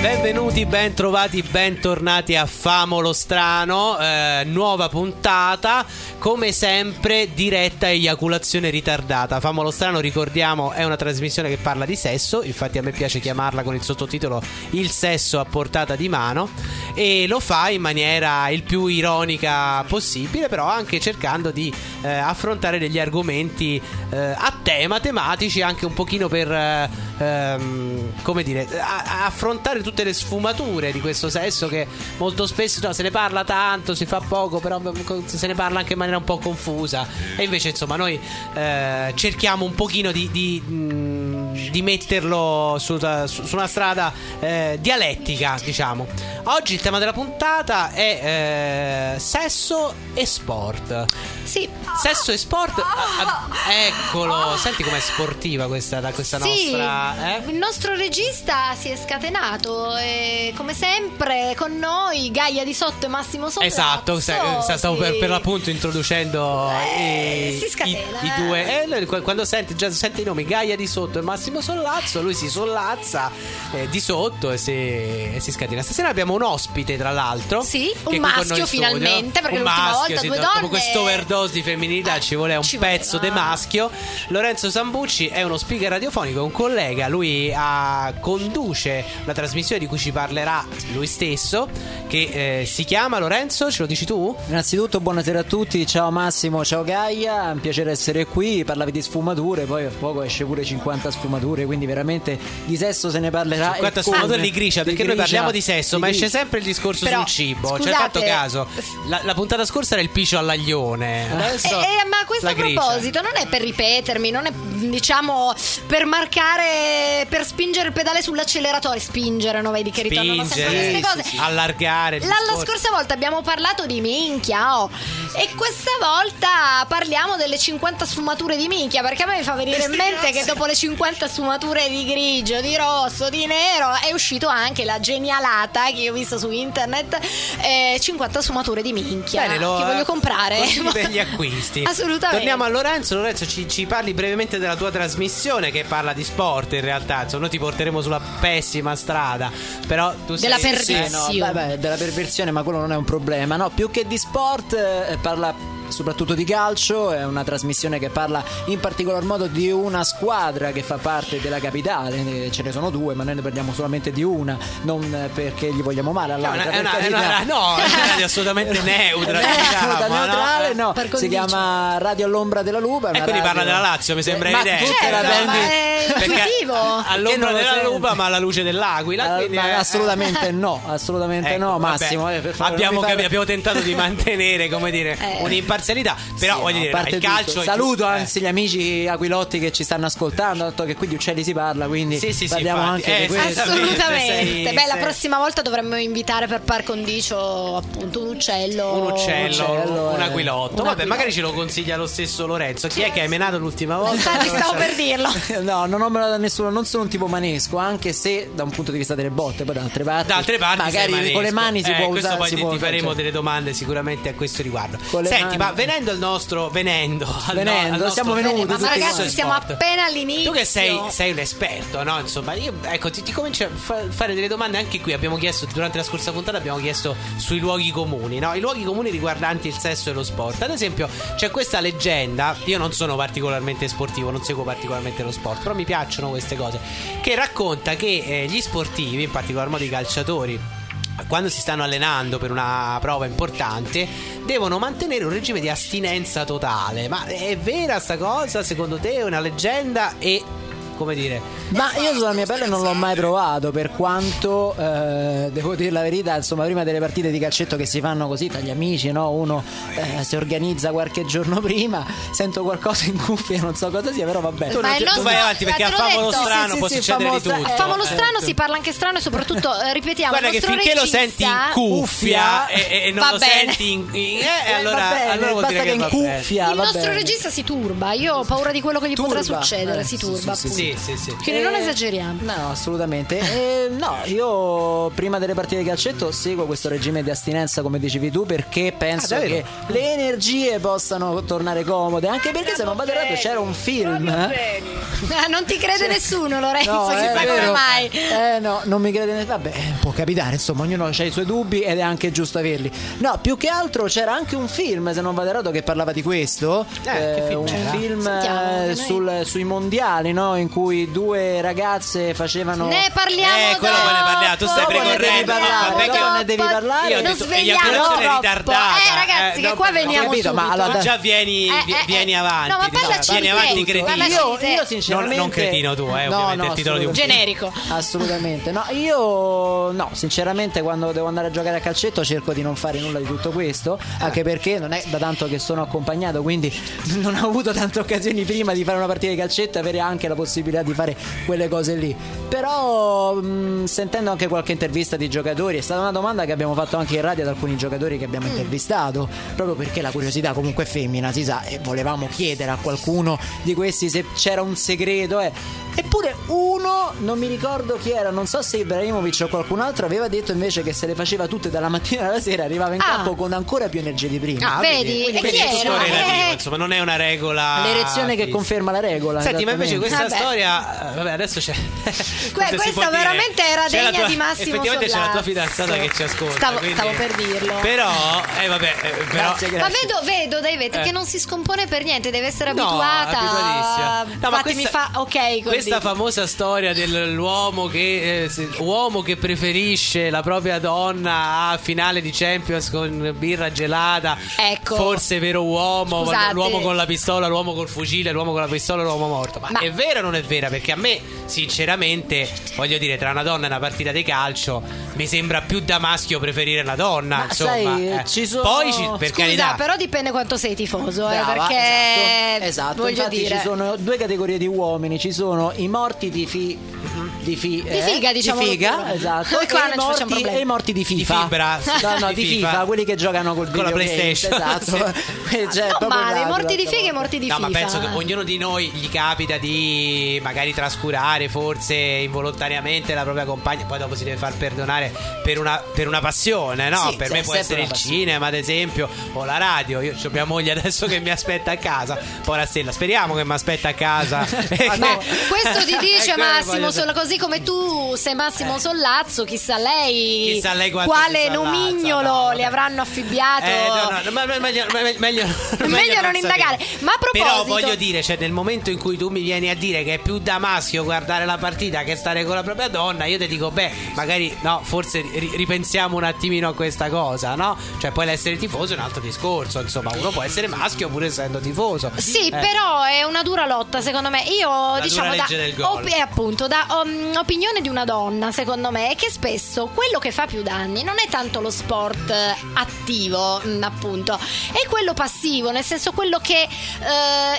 Benvenuti, bentrovati, bentornati a Famolo Strano, nuova puntata, come sempre diretta eiaculazione ritardata. Famolo Strano, ricordiamo, è una trasmissione che parla di sesso, infatti a me piace chiamarla con il sottotitolo Il sesso a portata di mano, e lo fa in maniera il più ironica possibile, però anche cercando di affrontare degli argomenti a tema, tematici, anche un pochino per, come dire, affrontare tutte le sfumature di questo sesso che molto spesso se ne parla tanto, si fa poco, però se ne parla anche in maniera un po' confusa. E invece insomma noi cerchiamo un pochino di metterlo su una strada dialettica, diciamo. Oggi il tema della puntata è sesso e sport. Sì. Sesso e sport. Eccolo. Senti com'è sportiva questa sì, nostra. Il nostro regista si è scatenato. E come sempre con noi Gaia Di Sotto e Massimo Sollazzo. Esatto. Stavo sì, per l'appunto introducendo si scatena, i due. Quando sente i nomi Gaia Di Sotto e Massimo Sollazzo, lui si sollazza di sotto e si scatena. Stasera abbiamo un ospite, tra l'altro. Sì, un maschio finalmente, perché l'ultima volta due donne. Dopo questo overdose di femminilità ci vuole un pezzo di maschio. Lorenzo Sambucci è uno speaker radiofonico, un collega. Lui conduce la trasmissione di cui ci parlerà lui stesso, che si chiama Lorenzo, ce lo dici tu? Innanzitutto buonasera a tutti, ciao Massimo, ciao Gaia, è un piacere essere qui. Parlavi di sfumature, poi a poco esce pure 50 sfumature, quindi veramente di sesso se ne parlerà. 50 sfumature di gricia, perché noi parliamo di sesso, ma esce sempre il discorso però, sul cibo. Scusate, c'è fatto caso la puntata scorsa era il picio all'aglione. Adesso ma a questo proposito, non è per ripetermi, non è diciamo per marcare, per spingere il pedale sull'acceleratore. Spingere, no, vedi che ritornano sempre queste cose. Sì. Allargare. La scorsa volta abbiamo parlato di minchia, e questa volta parliamo delle 50 sfumature di minchia, perché a me mi fa venire in mente che dopo le 50 sfumature di grigio, di rosso, di nero è uscito anche la genialata che io ho visto su internet, 50 sfumature di minchia. Bene, che voglio comprare per gli acquisti. Assolutamente. Torniamo a Lorenzo, ci parli brevemente della tua trasmissione, che parla di sport in realtà. Insomma, noi ti porteremo sulla pessima strada, però tu della perversione. Della perversione, ma quello non è un problema, no? Più che di sport parla soprattutto di calcio. È una trasmissione che parla in particolar modo di una squadra che fa parte della capitale. Ce ne sono due, ma noi ne parliamo solamente di una, non perché gli vogliamo male all'altra. È assolutamente neutra, diciamo, neutrale, no? Si chiama Radio all'ombra della Lupa, e quindi parla della Lazio, mi sembra evidente. È intuitivo. All'ombra della Lupa, ma alla luce dell'Aquila. Assolutamente no, Massimo. Abbiamo tentato di mantenere, come dire, un'impatto. Però sì, voglio dire, il calcio. Saluto anzi gli amici aquilotti che ci stanno ascoltando, che qui di uccelli si parla, quindi sì, parliamo anche di questo. Assolutamente. Beh, la prossima volta dovremmo invitare per par condicio appunto un uccello, un aquilotto. Vabbè, magari ce lo consiglia lo stesso Lorenzo. Chi è che hai menato l'ultima volta? Stavo per dirlo. No, non ho menato da nessuno, non sono un tipo manesco, anche se da un punto di vista delle botte, poi da altre parti magari con le mani si può usare. Questo poi ti faremo delle domande sicuramente a questo riguardo. Senti, ma venendo al nostro. Ma ragazzi, siamo appena all'inizio. Tu che sei un esperto, no? Insomma, io ecco, ti comincio a fare delle domande anche qui. Abbiamo chiesto durante la scorsa puntata, sui luoghi comuni, no? I luoghi comuni riguardanti il sesso e lo sport. Ad esempio, c'è questa leggenda. Io non sono particolarmente sportivo, non seguo particolarmente lo sport, però mi piacciono queste cose. Che racconta che gli sportivi, in particolar modo i calciatori, quando si stanno allenando per una prova importante, devono mantenere un regime di astinenza totale. Ma è vera sta cosa? Secondo te è una leggenda? E come dire, ma io sulla mia pelle non l'ho mai provato, per quanto devo dire la verità, insomma, prima delle partite di calcetto che si fanno così tra gli amici, no? Uno si organizza qualche giorno prima. Sento qualcosa in cuffia, non so cosa sia, però vabbè. Tu vai avanti, perché a Famolo Strano può succedere di tutto. A Famolo Strano si parla anche strano, e soprattutto ripetiamo, guarda che finché lo senti in cuffia e non lo senti allora vuol dire che va bene. Il nostro regista si turba, io ho paura di quello che gli potrà succedere, si turba appunto. Sì. Quindi non esageriamo. No, assolutamente. No, io prima delle partite di calcetto seguo questo regime di astinenza, come dicevi tu, perché penso che le energie possano tornare comode. Anche perché se non vado errato c'era un film. Non ti crede nessuno, Lorenzo, no, chissà come mai. No, non mi crede nessuno. Vabbè, può capitare, insomma, ognuno ha i suoi dubbi ed è anche giusto averli. No, più che altro c'era anche un film, se non vado errato, che parlava di questo. Che film c'era? Un film sui mondiali, no? In cui due ragazze facevano... Ne parliamo quello dopo. Ne parliamo, tu stai precorrendo. Ne devi parlare. Io non svegliamo troppo. Ragazzi, che qua veniamo subito. Ma già vieni avanti. No, ma parlaci di te. Io sinceramente... Non cretino tu, ovviamente il titolo di un generico. Assolutamente. No, io... No, sinceramente quando devo andare a giocare a calcetto cerco di non fare nulla di tutto questo. Anche perché non è da tanto che sono accompagnato, quindi non ho avuto tante occasioni prima di fare una partita di calcetto e avere anche la possibilità di fare quelle cose lì. Però sentendo anche qualche intervista di giocatori, è stata una domanda che abbiamo fatto anche in radio ad alcuni giocatori che abbiamo intervistato, proprio perché la curiosità comunque è femmina, si sa, e volevamo chiedere a qualcuno di questi se c'era un segreto, eppure uno, non mi ricordo chi era, non so se Ibrahimovic o qualcun altro, aveva detto invece che se le faceva tutte dalla mattina alla sera, arrivava in campo con ancora più energia di prima. Vedi? Quindi è tutto relativo, insomma, non è una regola, l'erezione che conferma la regola. Senti, ma invece questa storia, vabbè, adesso c'è questa veramente era degna di Massimo effettivamente Sollazzo. C'è la tua fidanzata che ci ascolta, stavo per dirlo, però grazie. Ma vedo che non si scompone per niente, deve essere abituata, abituatissima. Ma questa, questa famosa storia dell'uomo che uomo che preferisce la propria donna a finale di Champions con birra gelata, ecco, forse vero uomo. Scusate, l'uomo con la pistola, l'uomo col fucile, l'uomo con la pistola, l'uomo morto. Ma è vera o non è vera? Perché a me sinceramente, voglio dire, tra una donna e una partita di calcio mi sembra più da maschio preferire la donna, insomma. Sai, ci sono... Poi per carità, però dipende quanto sei tifoso. Brava, perché esatto. Voglio infatti dire, ci sono due categorie di uomini, ci sono i morti di figa, esatto, e i morti di FIFA, di fibra, di FIFA, quelli che giocano con la PlayStation, esatto. Cioè, no, male, morti di figa e morti di FIFA. Ma penso che ognuno di noi gli capita di magari trascurare forse involontariamente la propria compagna, poi dopo si deve far perdonare per una passione, no? Sì, per me può essere il cinema, ad esempio, o la radio. Io ho mia moglie adesso che mi aspetta a casa, poi la stella, speriamo che mi aspetta a casa. No, questo ti dice Massimo, così come tu sei Massimo Sollazzo, chissà lei quale nomignolo le avranno affibbiato. No, ma meglio non indagare. Ma a proposito, però voglio dire, cioè, nel momento in cui tu mi vieni a dire che è più da maschio guardare la partita che stare con la propria donna, io ti dico, magari no, forse ripensiamo un attimino a questa cosa, no? Cioè, poi l'essere tifoso è un altro discorso, insomma, uno può essere maschio pure essendo tifoso. Sì, però è una dura lotta, secondo me. Io la diciamo dura legge del gol. Appunto, da opinione di una donna, secondo me, è che spesso quello che fa più danni non è tanto lo sport attivo, appunto, è quello passivo, nel senso quello che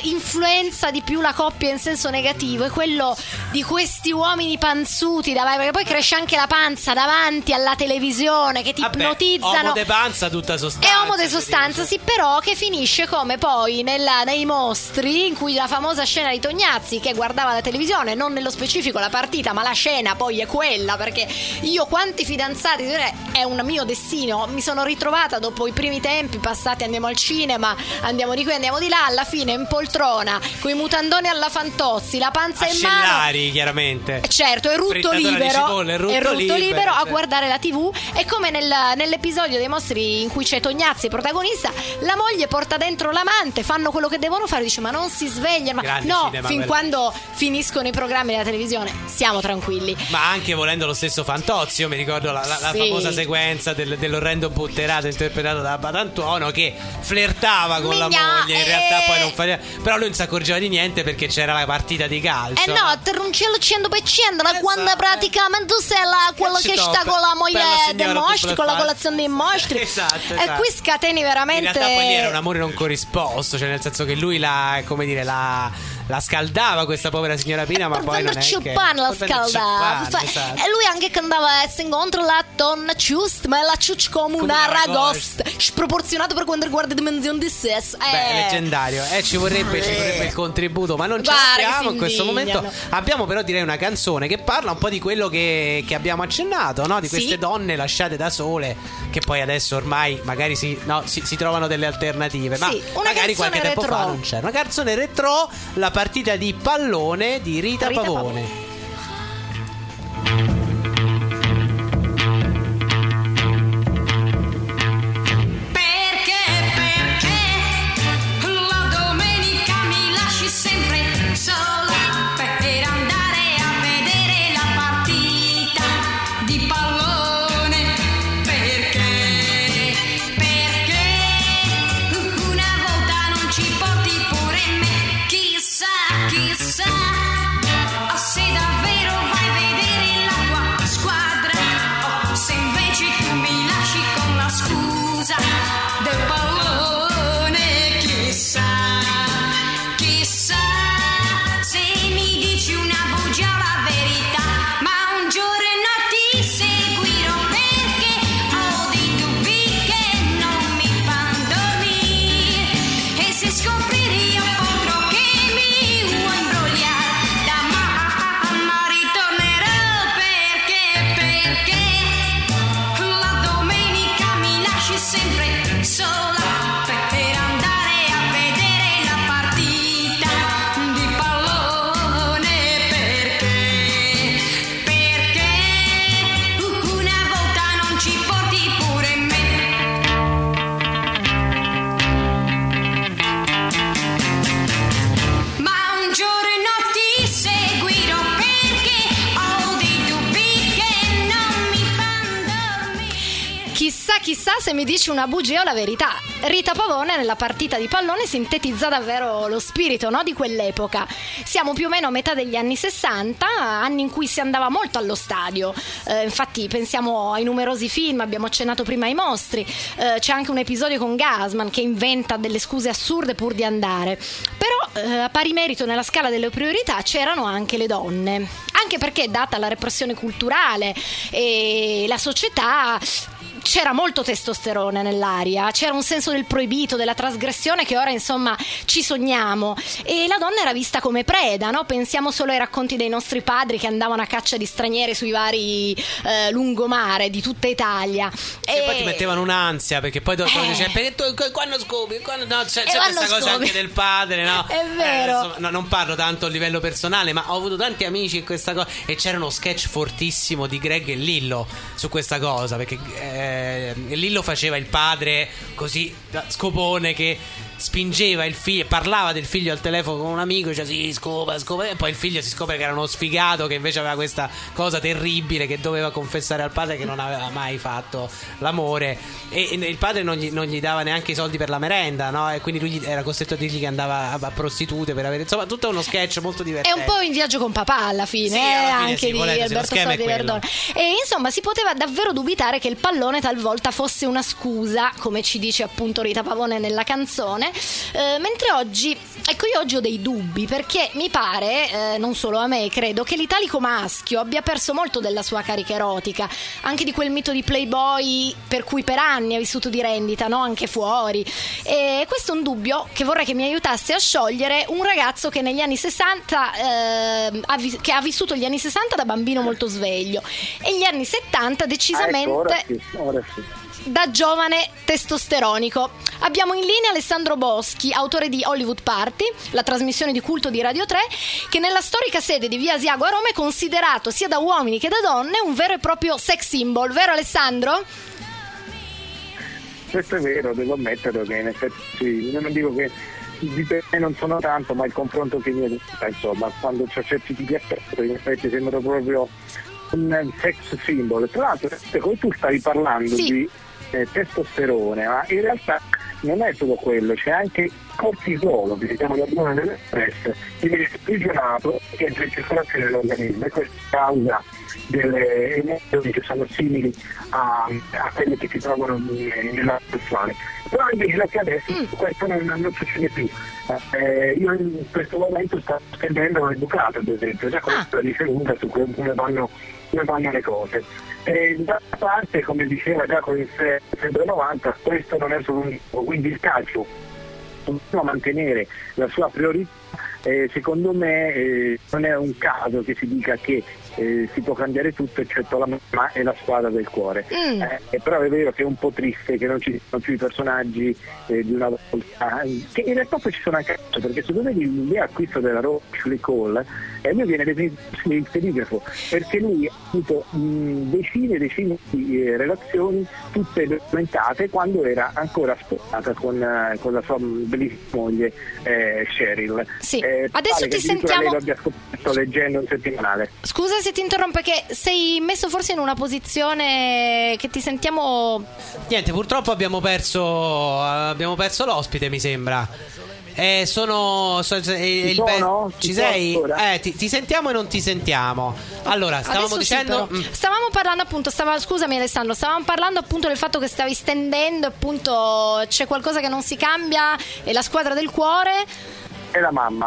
influenza di più la coppia in senso negativo, è quello di questi uomini panzuti, perché poi cresce anche la panza davanti alla televisione, che ti ipnotizzano. Omo de panza, tutta sostanza. È omo de sostanza, sì, però che finisce come poi nei mostri, in cui la famosa scena di Tognazzi che guardava la televisione, non nello specifico la partita, ma la scena poi è quella, perché io quanti fidanzati, è un mio destino, mi sono ritrovata dopo i primi tempi passati, andiamo al cinema, andiamo di qui, andiamo di là, alla fine in poltrona con i mutandoni alla Fantozzi, la panza in mano, ascellari chiaramente, certo, è rutto libero a guardare la TV. È come nell'episodio dei mostri in cui c'è Tognazzi protagonista, la moglie porta dentro l'amante, fanno quello che devono fare, dice ma non si svegliano, quando finiscono i programmi della televisione siamo tranquilli. Ma anche volendo lo stesso Fantozzi, io mi ricordo la famosa sequenza dell'orrendo butterato interpretato da Badantuono, che flirtava con la moglie, in realtà poi non faceva, però lui non si accorgeva di niente perché c'era la partita di calcio. Eh no, troncello 100%, quando praticamente sei quello che sta con la moglie dei mostri, con la colazione dei mostri. Esatto. E qui scateni veramente. In realtà poi era un amore non corrisposto, cioè nel senso che lui la la scaldava questa povera signora Pina, ma poi non è che la scaldava. Esatto. E lui anche cantava "Se incontro la donna giusta, ma la ciuccia come una ragosta", sproporzionato per quanto riguarda dimensioni di sesso. Beh, leggendario. Ci vorrebbe il contributo, ma non ce l'abbiamo in questo momento. Abbiamo però, direi, una canzone che parla un po' di quello che abbiamo accennato, no? Di queste donne lasciate da sole, che poi adesso ormai magari si trovano delle alternative, ma magari qualche tempo fa non c'era. Una canzone retro, La partita di pallone di Rita Pavone. Perché la domenica mi lasci sempre sola per andare a vedere la partita di pallone? Perché una volta non ci porti pure me? Chissà se davvero vai a vedere la tua squadra, o se invece tu mi lasci con la scusa del pallone. Chissà se mi dici una bugia o la verità, ma un giorno ti seguirò, perché ho dei dubbi che non mi fanno dormire. E se scoprirò contro che mi vuoi imbrogliare, da mamma ritornerò. Perché la domenica mi lasci sempre sola per andare a vedere la partita di pallone? Perché una volta non ci porti pure me? Ma un giorno ti seguirò, perché ho dei dubbi che non mi fanno dormire. Chissà se mi dici una bugia o la verità. Rita Pavone nella partita di pallone sintetizza davvero lo spirito, no, di quell'epoca. Siamo più o meno a metà degli anni 60, anni in cui si andava molto allo stadio. Infatti pensiamo ai numerosi film, abbiamo accennato prima ai mostri. C'è anche un episodio con Gasman che inventa delle scuse assurde pur di andare. Però a pari merito nella scala delle priorità c'erano anche le donne. Anche perché, data la repressione culturale e la società, c'era molto testosterone nell'aria, c'era un senso del proibito, della trasgressione che ora insomma ci sogniamo, e la donna era vista come preda, no? Pensiamo solo ai racconti dei nostri padri che andavano a caccia di straniere sui vari lungomare di tutta Italia, e poi ti mettevano un'ansia, perché poi dicevano, perché tu quando scopi, quando... No, c'è questa cosa anche del padre, no? È vero. Insomma, no, non parlo tanto a livello personale, ma ho avuto tanti amici in questa cosa, e c'era uno sketch fortissimo di Greg e Lillo su questa cosa, perché Lillo faceva il padre così scopone che spingeva il figlio, parlava del figlio al telefono con un amico, cioè si scopa, e poi il figlio si scopre che era uno sfigato, che invece aveva questa cosa terribile che doveva confessare al padre che non aveva mai fatto l'amore, e il padre non gli dava neanche i soldi per la merenda, no? E quindi lui era costretto a dirgli che andava a prostitute per avere, insomma, tutto uno sketch molto divertente. È un po' In viaggio con papà alla fine, anche di Alberto Sordi Verdone. E insomma si poteva davvero dubitare che il pallone talvolta fosse una scusa, come ci dice appunto Rita Pavone nella canzone. Mentre oggi, ecco, io oggi ho dei dubbi, perché mi pare, non solo a me, credo che l'italico maschio abbia perso molto della sua carica erotica, anche di quel mito di playboy per cui per anni ha vissuto di rendita, no? Anche fuori. E questo è un dubbio che vorrei che mi aiutasse a sciogliere un ragazzo che negli anni 60 che ha vissuto gli anni 60 da bambino molto sveglio, e gli anni 70 decisamente ora sì. Da giovane testosteronico. Abbiamo in linea Alessandro Boschi, autore di Hollywood Party, la trasmissione di culto di Radio 3, che nella storica sede di Via Asiago a Roma è considerato sia da uomini che da donne un vero e proprio sex symbol, vero Alessandro? Questo è vero, devo ammetterlo, che in effetti sì. Io non dico che di per me non sono tanto, ma il confronto che mi è, insomma, quando c'è certi tipi aperti, in effetti sembra proprio un sex symbol. Tra l'altro, come tu stavi parlando di testosterone, ma in realtà non è solo quello, c'è anche il cortisolo, che si chiama l'ormone dello stress, che viene sprigionato e entra in circolazione dell'organismo, e questo causa delle emozioni che sono simili a quelle che si trovano nella sessuale. Però invece da che adesso questo non succede più. Io in questo momento sto spendendo un educato, ad esempio, già questa è la ricevuta su come vanno le cose. D'altra parte, come diceva già con il 690, questo non è solo un tipo, quindi il calcio continua a mantenere la sua priorità. Secondo me non è un caso che si dica che si può cambiare tutto eccetto la mamma e la squadra del cuore. Però è vero che è un po' triste che non ci sono più i personaggi di una volta, che in realtà poi ci sono anche, perché secondo me l'acquisto della Roma, Ashley Cole, lui viene definito il telegrafo, perché lui ha avuto decine di relazioni tutte documentate quando era ancora sposata con la sua bellissima moglie Cheryl. Sì. Adesso ti sentiamo. Sto leggendo un settimanale. Scusa se ti interrompo, che sei messo forse in una posizione che ti sentiamo. Niente, purtroppo abbiamo perso l'ospite, mi sembra. Ci sei? Ti sentiamo e non ti sentiamo. Allora, stavamo dicendo stavamo parlando appunto, scusami Alessandro, stavamo parlando appunto del fatto che stavi stendendo appunto, c'è qualcosa che non si cambia, è la squadra del cuore. È la mamma.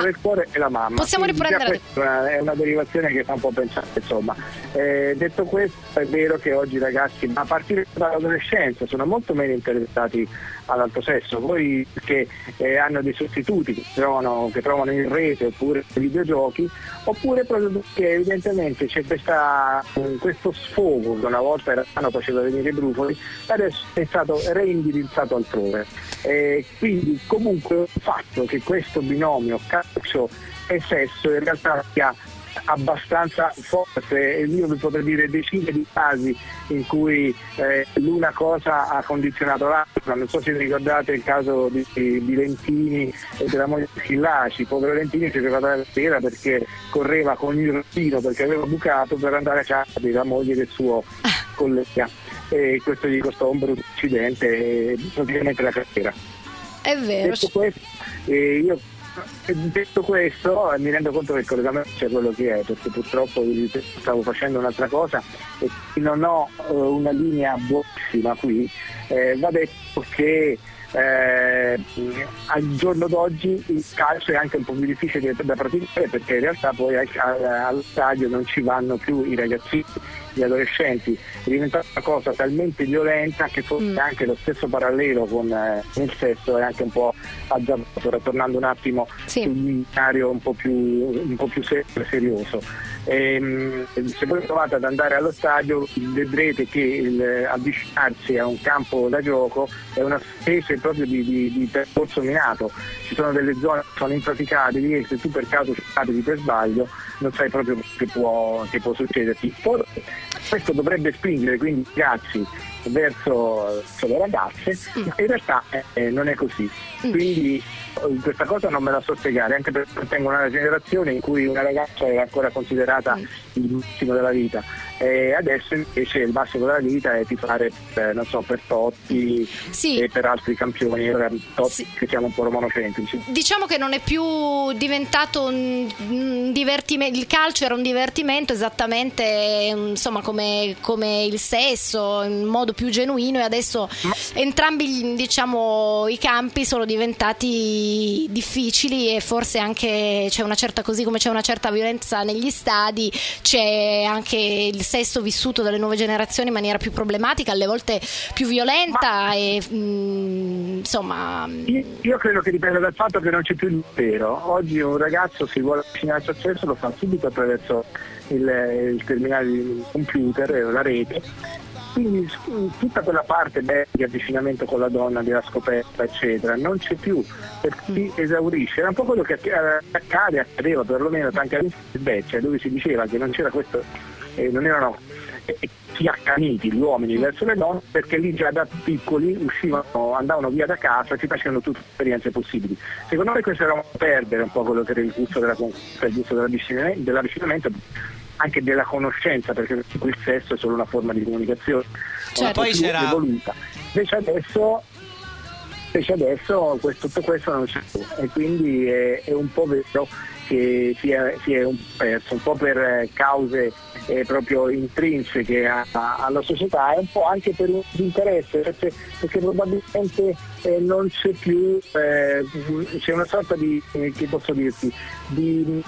Per il cuore è la mamma. Possiamo riprendere. È una derivazione che fa un po' pensare, insomma. Detto questo, è vero che oggi i ragazzi, a partire dall'adolescenza, sono molto meno interessati all'altro sesso. Poi che hanno dei sostituti che trovano in rete oppure videogiochi, oppure proprio perché evidentemente c'è questo sfogo che una volta faceva venire i brufoli, adesso è stato reindirizzato altrove. Quindi comunque il fatto che questo binomio calcio e sesso in realtà sia abbastanza forte, e io vi potrei dire decine di casi in cui l'una cosa ha condizionato l'altra. Non so se vi ricordate il caso di Lentini e della moglie di Schillaci. Povero Lentini si è arrivato alla sera perché correva con il rottino perché aveva bucato per andare a casa della moglie del suo collega, e questo gli costò un brutto accidente e praticamente la carriera. È vero. Detto questo, mi rendo conto che il collegamento c'è quello che è, perché purtroppo stavo facendo un'altra cosa e non ho una linea buonissima qui. Va detto che al giorno d'oggi il calcio è anche un po' più difficile da praticare, perché in realtà poi allo stadio non ci vanno più i ragazzini, gli adolescenti. È diventata una cosa talmente violenta che forse anche lo stesso parallelo con il sesso è anche un po' azzardato, tornando un attimo su un scenario un po' più serioso. Se voi provate ad andare allo stadio vedrete che avvicinarsi a un campo da gioco è una specie proprio di percorso minato. Ci sono delle zone che sono impraticabili e se tu per caso ci capiti per sbaglio non sai proprio che può succederti. Questo dovrebbe spingere quindi i ragazzi verso le ragazze, ma in realtà non è così. Quindi questa cosa non me la so spiegare, anche perché appartengo a una generazione in cui una ragazza era ancora considerata il massimo della vita, e adesso invece il massimo della vita è tifare per Totti e per altri campioni, che siamo un po' romanocentrici. Diciamo che non è più diventato un divertimento. Il calcio era un divertimento esattamente insomma come il sesso, in modo più genuino, e adesso entrambi i campi sono diventati difficili, e forse anche c'è una certa, così come c'è una certa violenza negli stadi, c'è anche il sesso vissuto dalle nuove generazioni in maniera più problematica, alle volte più violenta. Io credo che dipenda dal fatto che non c'è più il vero. Oggi un ragazzo si vuole avvicinare al sesso, lo fa subito attraverso il terminale di computer, la rete. Quindi tutta quella parte di avvicinamento con la donna, della scoperta eccetera, non c'è più, perché si esaurisce. Era un po' quello che accadeva perlomeno tanti anni fa, dove si diceva che non c'era questo, non erano si accaniti gli uomini verso le donne, perché lì già da piccoli andavano via da casa e si facevano tutte le esperienze possibili. Secondo me questo era un perdere un po' quello che era il gusto della conquista, il gusto dell'avvicinamento, anche della conoscenza, perché il sesso è solo una forma di comunicazione, certo. Poi c'era evoluta. Invece adesso Invece adesso tutto questo non c'è più, e quindi è un po' vero che si è perso, un po' per cause proprio intrinseche alla società, e un po' anche per un interesse, perché probabilmente non c'è più, c'è una sorta di, che posso dirti, di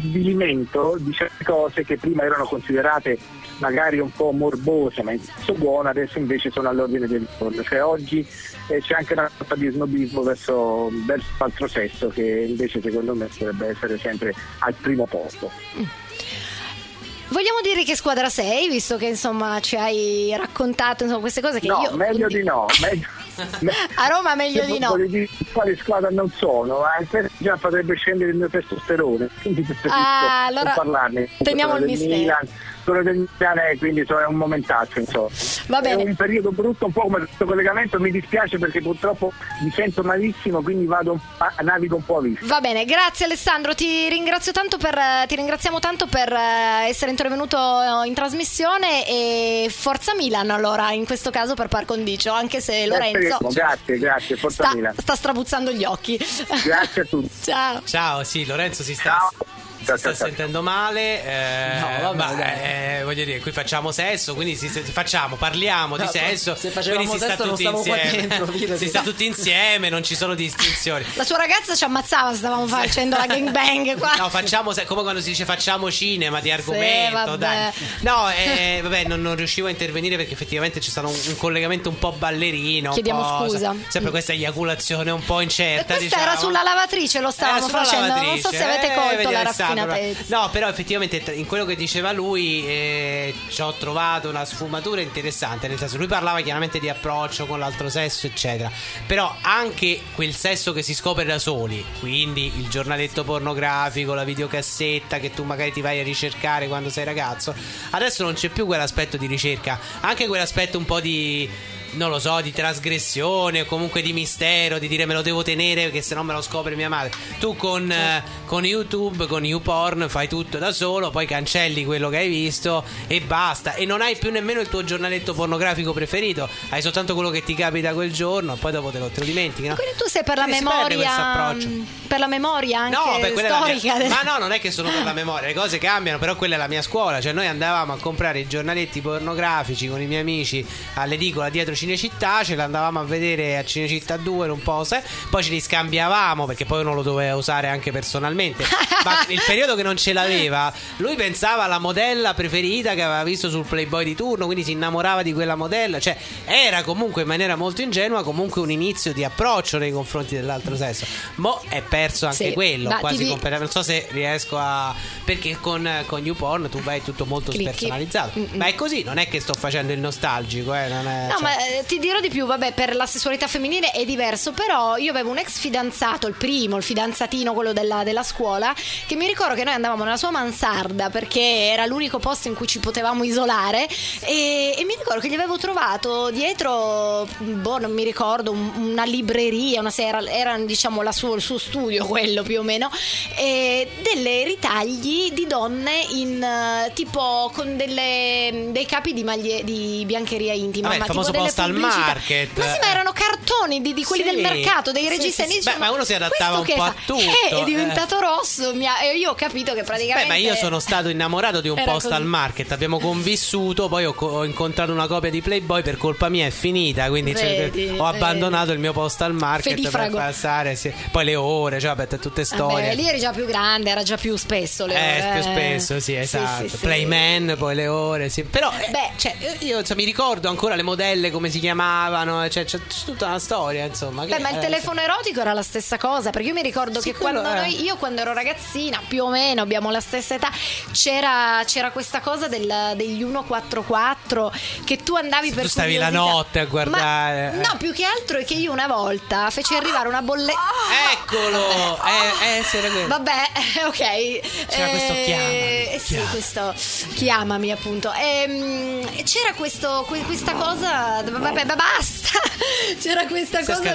svilimento di certe cose che prima erano considerate magari un po' morbose, ma in senso buono, adesso invece sono all'ordine del giorno. Cioè oggi c'è anche una sorta di snobismo verso l'altro sesso, che invece secondo me dovrebbe essere sempre al primo posto. Vogliamo dire che squadra sei, visto che insomma ci hai raccontato queste cose che io... meglio di no. A Roma meglio di no. Quale squadra non sono? Già potrebbe scendere il mio testosterone, quindi preferisco allora non parlarne. Teniamo il mistero. Milan, quello del Milan, quindi è un momentaccio, insomma. Va bene. È un periodo brutto, un po' come questo collegamento, mi dispiace perché purtroppo mi sento malissimo, quindi navigo un po' a vista. Va bene, grazie Alessandro, ti ringraziamo tanto per essere intervenuto in trasmissione, e forza Milan allora in questo caso per par condicio, anche se Lorenzo grazie, forza Milan sta strabuzzando gli occhi. Grazie a tutti. Ciao, sì, Lorenzo si sta... Ciao. Si sta sentendo male, no, vabbè. Voglio dire, qui facciamo sesso, quindi parliamo di sesso, se quindi si sta tutti insieme dentro, si sta tutti insieme, non ci sono distinzioni. La sua ragazza ci ammazzava, stavamo facendo la gangbang qua. No, facciamo, come quando si dice facciamo cinema di argomento, sì, dai. No, vabbè, non riuscivo a intervenire perché effettivamente c'è stato un collegamento un po' ballerino. Chiediamo scusa. Sempre questa eiaculazione un po' incerta, questa era sulla lavatrice, lo stavamo facendo, non so se avete colto la raffinatezza. No, però effettivamente in quello che diceva lui ci ho trovato una sfumatura interessante, nel senso, lui parlava chiaramente di approccio con l'altro sesso eccetera, però anche quel sesso che si scopre da soli, quindi il giornaletto pornografico, la videocassetta che tu magari ti vai a ricercare quando sei ragazzo, adesso non c'è più quell'aspetto di ricerca, anche quell'aspetto un po' di, non lo so, di trasgressione o comunque di mistero, di dire me lo devo tenere perché se no me lo scopre mia madre. Tu con YouTube, con YouPorn fai tutto da solo, poi cancelli quello che hai visto e basta, e non hai più nemmeno il tuo giornaletto pornografico preferito, hai soltanto quello che ti capita quel giorno e poi dopo te lo dimentichi, no? Quindi tu sei per la memoria, anche storica ma no, non è che sono per la memoria, le cose cambiano, però quella è la mia scuola, cioè noi andavamo a comprare i giornaletti pornografici con i miei amici all'edicola dietro Cinecittà, ce l'andavamo a vedere a Cinecittà 2 in un po', poi ce li scambiavamo perché poi uno lo doveva usare anche personalmente, ma il periodo che non ce l'aveva, lui pensava alla modella preferita che aveva visto sul Playboy di turno, quindi si innamorava di quella modella, cioè era comunque in maniera molto ingenua comunque un inizio di approccio nei confronti dell'altro sesso, mo è perso anche quello, quasi completamente. Non so se riesco a... perché con YouPorn tu vai tutto molto spersonalizzato, ma è così, non è che sto facendo il nostalgico, non è, no, cioè... ma ti dirò di più, vabbè, per la sessualità femminile è diverso, però io avevo un ex fidanzato, il fidanzatino, quello della scuola, che mi ricordo che noi andavamo nella sua mansarda perché era l'unico posto in cui ci potevamo isolare, e mi ricordo che gli avevo trovato dietro, non mi ricordo, una libreria, una sera, era diciamo il suo studio, quello più o meno, delle ritagli di donne in tipo con dei capi di maglie di biancheria intima, vabbè, ma tipo delle al market, ma sì, ma erano cartoni di quelli del mercato, dei registi, sì. Beh, ma uno si adattava un po' a tutto, è diventato rosso, e io ho capito che praticamente... Beh, ma io sono stato innamorato di un post al market, abbiamo convissuto, poi ho incontrato una copia di Playboy, per colpa mia è finita, quindi ho abbandonato il mio post al market per passare poi le ore, cioè vabbè, tutte storie. Beh, lì eri già più grande, era già più spesso le ore, più spesso, sì, esatto, sì. Playman, poi le ore, sì. Però cioè, io mi ricordo ancora le modelle come si chiamavano, cioè c'è tutta una storia, insomma. Beh, ma il telefono erotico era la stessa cosa, perché io mi ricordo che quando ero ragazzina, più o meno abbiamo la stessa età, c'era questa cosa degli 144 che tu andavi per curiosità. Tu stavi la notte a guardare. Ma, no, più che altro è che io una volta feci arrivare una bolletta. Eccolo! Vabbè, ok. C'era questo chiamami. Sì, questo chiamami appunto. c'era questa cosa. Vabbè, basta. C'era questa si cosa.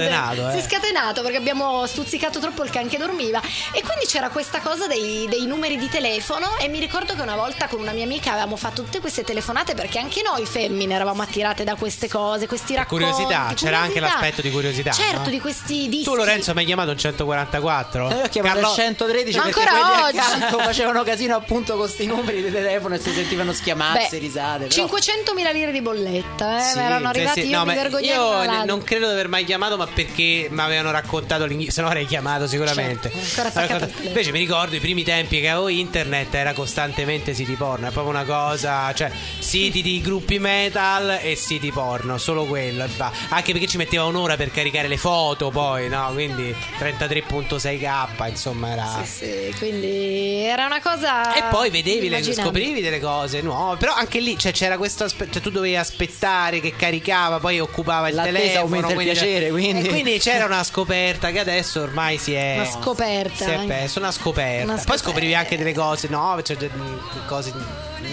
Si è scatenato perché abbiamo stuzzicato troppo il can che dormiva. E quindi c'era questa cosa dei numeri di telefono. E mi ricordo che una volta con una mia amica avevamo fatto tutte queste telefonate perché anche noi femmine eravamo attirate da queste cose, questi racconti. Curiosità, c'era anche l'aspetto di curiosità. Certo, no? Di questi dischi. Tu, Lorenzo, mi hai chiamato un 144? Io ho chiamato il 113 perché quelli accanto facevano casino appunto con questi numeri di telefono e si sentivano schiamazze, risate. Però... 500.000 lire di bolletta, sì, erano arrivati. Io mi vergognavo. Io non credo di aver mai chiamato, ma perché mi avevano raccontato l'inglese, se no avrei chiamato sicuramente. Invece mi ricordo i primi tempi che avevo internet, era costantemente siti porno, è proprio una cosa, cioè siti di gruppi metal e siti porno, solo quello. Anche perché ci metteva un'ora per caricare le foto, poi no, quindi 33.6k, insomma era sì, quindi era una cosa. E poi vedevi, scoprivi delle cose nuove, però anche lì, cioè, c'era questo cioè tu dovevi aspettare che caricava, poi occupava il telefono, aumenta il piacere, quindi c'era una scoperta che adesso ormai si è persa. Poi scoprivi anche delle cose nuove, cioè cose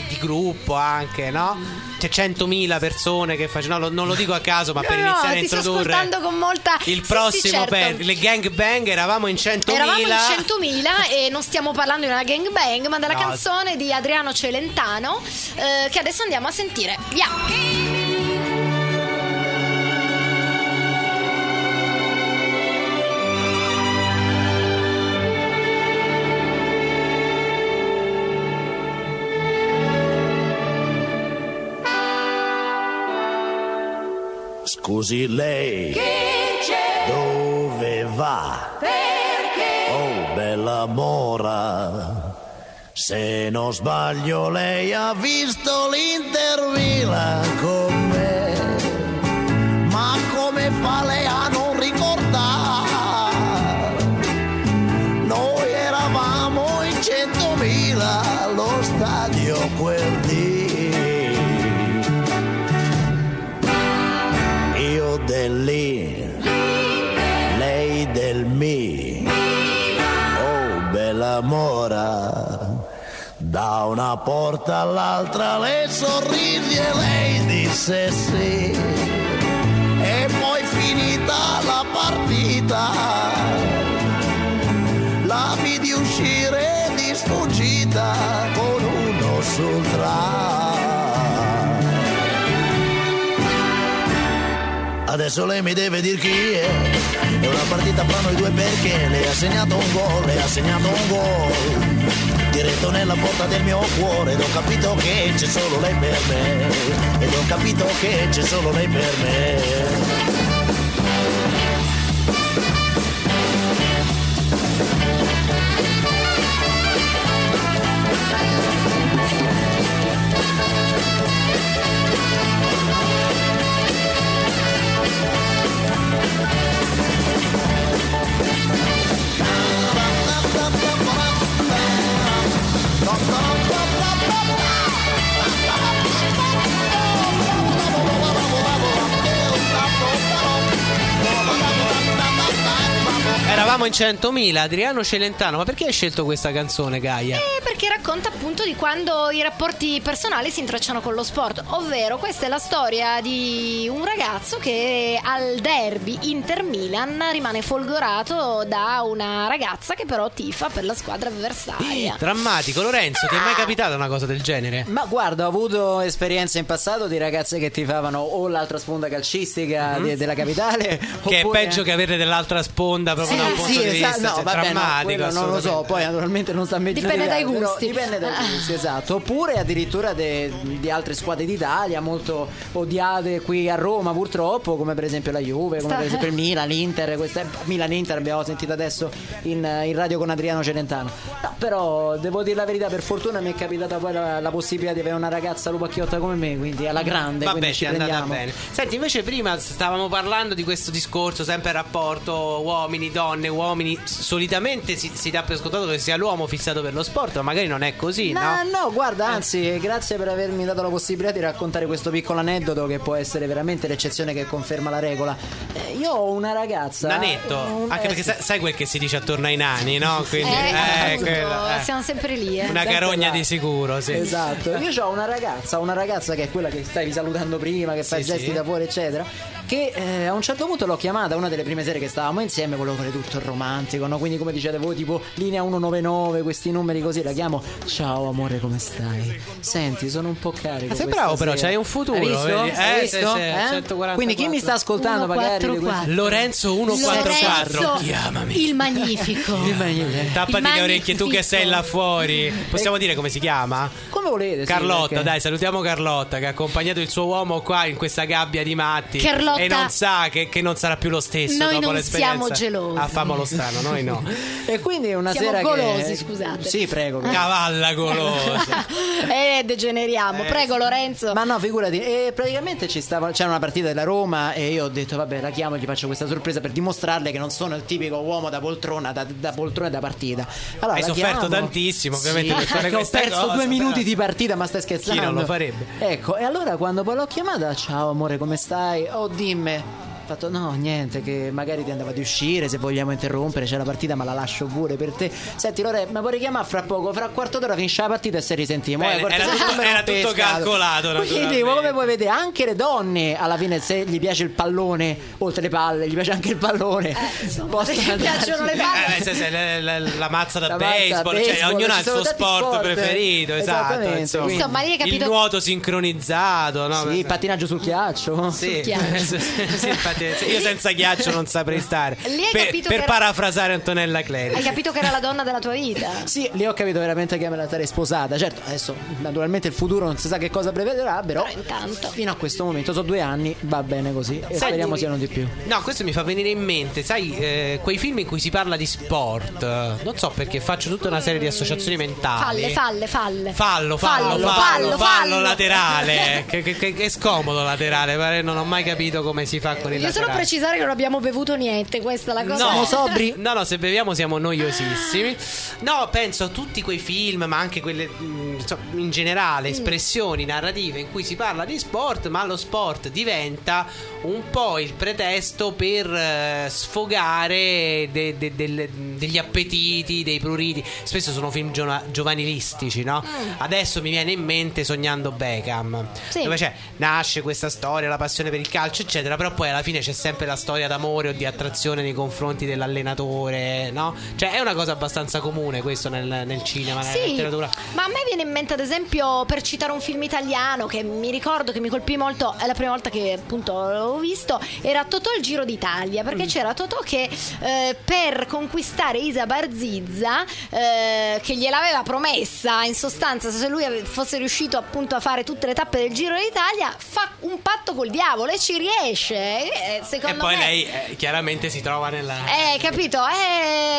di gruppo anche, no? C'è 100.000 persone che faccio, no, non lo dico a caso, ma per iniziare a introdurre, sto ascoltando con molta il prossimo certo. Le gangbang, eravamo in 100.000. E non stiamo parlando di una gangbang, ma della canzone di Adriano Celentano che adesso andiamo a sentire. Via. Scusi lei, chi c'è? Dove va? Perché? Oh bella mora, se non sbaglio lei ha visto l'Inter Milan con me, ma come fa lei a non ricordare? Noi eravamo in 100.000 allo stadio quel dì. Lì, lei del mi, oh bella mora, da una porta all'altra le sorrisi e lei disse sì, e poi finita la partita, la vidi uscire di sfuggita con uno sul tram. Adesso lei mi deve dir chi è una partita fra noi due perché le ha segnato un gol diretto nella porta del mio cuore ed ho capito che c'è solo lei per me Eravamo in 100.000, Adriano Celentano. Ma perché hai scelto questa canzone, Gaia? Perché racconta appunto di quando i rapporti personali si intrecciano con lo sport. Ovvero, questa è la storia di un ragazzo che al derby Inter-Milan rimane folgorato da una ragazza che però tifa per la squadra avversaria. Drammatico, Lorenzo, ti è mai capitata una cosa del genere? Ma guarda, ho avuto esperienze in passato di ragazze che tifavano o l'altra sponda calcistica della capitale, che oppure... è peggio che avere dell'altra sponda proprio da un punto di vista, no, vabbè, drammatico, no, non lo so, poi naturalmente non sta meglio. Dipende dai gusti. Dipende dai gusti, esatto. Oppure addirittura di altre squadre d'Italia molto odiate qui a Roma purtroppo, come per esempio la Juve, come per esempio il Milan, l'Inter. Milan-Inter abbiamo sentito adesso in radio con Adriano Celentano. No, però devo dire la verità, per fortuna mi è capitata poi la possibilità di avere una ragazza lupacchiotta come me, quindi alla grande. Vabbè, ci è andata bene. Senti, invece prima stavamo parlando di questo discorso sempre rapporto uomini-donne, uomini solitamente si dà per scontato che sia l'uomo fissato per lo sport, ma magari non è così. No, guarda, anzi, grazie per avermi dato la possibilità di raccontare questo piccolo aneddoto che può essere veramente l'eccezione che conferma la regola. Io ho una ragazza Nanetto, anche perché sai quel che si dice attorno ai nani, no? Quindi siamo sempre lì, una carogna di sicuro, sì. Esatto. Io ho una ragazza che è quella che stavi salutando prima, che fa gesti da fuori eccetera, che a un certo punto l'ho chiamata, una delle prime sere che stavamo insieme, volevo fare tutto romantico, no? Quindi come dicete voi, tipo linea 199, questi numeri così, la chiamo: ciao amore, come stai? Senti, sono un po' carico. Sei bravo però, c'hai un futuro. Hai visto? Hai visto? Quindi chi mi sta ascoltando magari Lorenzo 144, chiamami. Il magnifico. Tappati le orecchie tu che sei là fuori. Possiamo dire come si chiama? Come volete. Carlotta, perché... dai, salutiamo Carlotta che ha accompagnato il suo uomo qua in questa gabbia di matti. Carlotta... e non sa che non sarà più lo stesso noi dopo l'esperienza. Noi non siamo gelosi. A Famolo Strano, noi no. E quindi una siamo sera golosi, che... scusate. Sì, prego. Cavalla golosa. Degeneriamo. Prego Lorenzo. Ma no, figurati. E praticamente c'era una partita della Roma e io ho detto vabbè, la chiamo e gli faccio questa sorpresa per dimostrarle che non sono il tipico uomo da poltrona, da poltrona e da partita. Allora, hai sofferto tantissimo, ovviamente, sì, per fare questa cosa. Ho perso 2 minuti di partita, ma stai scherzando? Chi non lo farebbe? Ecco, e allora quando poi l'ho chiamata: ciao amore, come stai? Oh, dimmi. Fatto no, niente, che magari ti andava di uscire, se vogliamo interrompere c'è la partita ma la lascio pure per te. Senti Lore, ma puoi richiamare fra poco, fra un quarto d'ora finisce la partita e se risentiamo. Bene, era tutto calcolato. Quindi come puoi vedere, anche le donne alla fine, se gli piace il pallone, oltre le palle gli piace anche il pallone, gli piacciono le palle, la mazza da baseball, cioè ognuno ha il suo sport preferito. Esatto, insomma, lì hai capito... il nuoto sincronizzato, no? Sì, pattinaggio sul ghiaccio. Sì, io senza ghiaccio non saprei stare. Per parafrasare Antonella Clerici. Hai capito che era la donna della tua vita? Sì, lì ho capito veramente che me la sarei sposata. Certo, adesso naturalmente il futuro non si sa che cosa prevederà, però intanto fino a questo momento sono 2 anni, va bene così. E speriamo siano di più. No, questo mi fa venire in mente, sai, quei film in cui si parla di sport. Non so perché faccio tutta una serie di associazioni mentali. Falle. Fallo laterale. Che scomodo laterale. Non ho mai capito come si fa con il... Io solo precisare che non abbiamo bevuto niente, questa è la cosa. Siamo sobri. No, se beviamo siamo noiosissimi. No, penso a tutti quei film, ma anche quelle in generale espressioni narrative in cui si parla di sport, ma lo sport diventa un po' il pretesto per sfogare degli appetiti, dei pruriti. Spesso sono film giovanilistici, no? Adesso mi viene in mente Sognando Beckham, dove nasce questa storia, la passione per il calcio eccetera, però poi alla fine c'è sempre la storia d'amore o di attrazione nei confronti dell'allenatore, no? Cioè è una cosa abbastanza comune questo nel cinema, nella letteratura. Ma a me viene in mente, ad esempio, per citare un film italiano che mi ricordo che mi colpì molto, è la prima volta che appunto l'ho visto, era Totò il Giro d'Italia, perché c'era Totò che per conquistare Isa Barzizza, che gliel'aveva promessa in sostanza se lui fosse riuscito appunto a fare tutte le tappe del Giro d'Italia, fa un patto col diavolo e ci riesce. Secondo e poi me... lei chiaramente si trova nella... capito?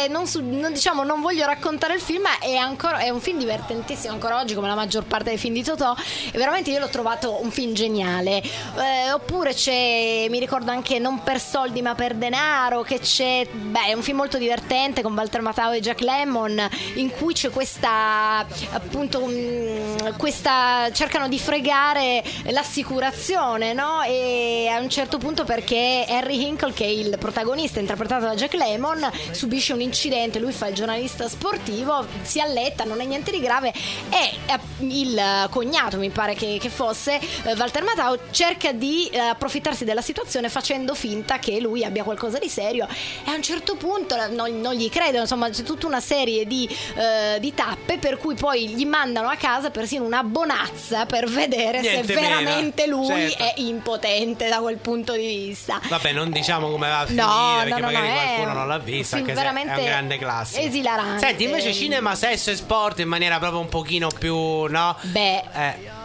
Non voglio raccontare il film, ma è un film divertentissimo ancora oggi, come la maggior parte dei film di Totò. E veramente io l'ho trovato un film geniale. Oppure c'è, mi ricordo anche Non per soldi ma per denaro, che c'è, è un film molto divertente con Walter Matthau e Jack Lemmon, in cui c'è questa, appunto, questa cercano di fregare l'assicurazione, no? E a un certo punto, perché Henry Hinkle, che è il protagonista interpretato da Jack Lemmon, subisce un incidente, lui fa il giornalista sportivo, si alletta, non è niente di grave, e il cognato, mi pare che fosse Walter Matthau, cerca di approfittarsi della situazione facendo finta che lui abbia qualcosa di serio, e a un certo punto non gli credono, insomma c'è tutta una serie di tappe per cui poi gli mandano a casa persino una bonazza per vedere niente se veramente meno. Lui certo. È impotente da quel punto di vista. Vabbè, non diciamo come va a finire, perché magari qualcuno non l'ha vista, anche se è un grande classico. Esilarante. Senti, invece cinema, sesso e sport in maniera proprio un pochino più, no? Beh,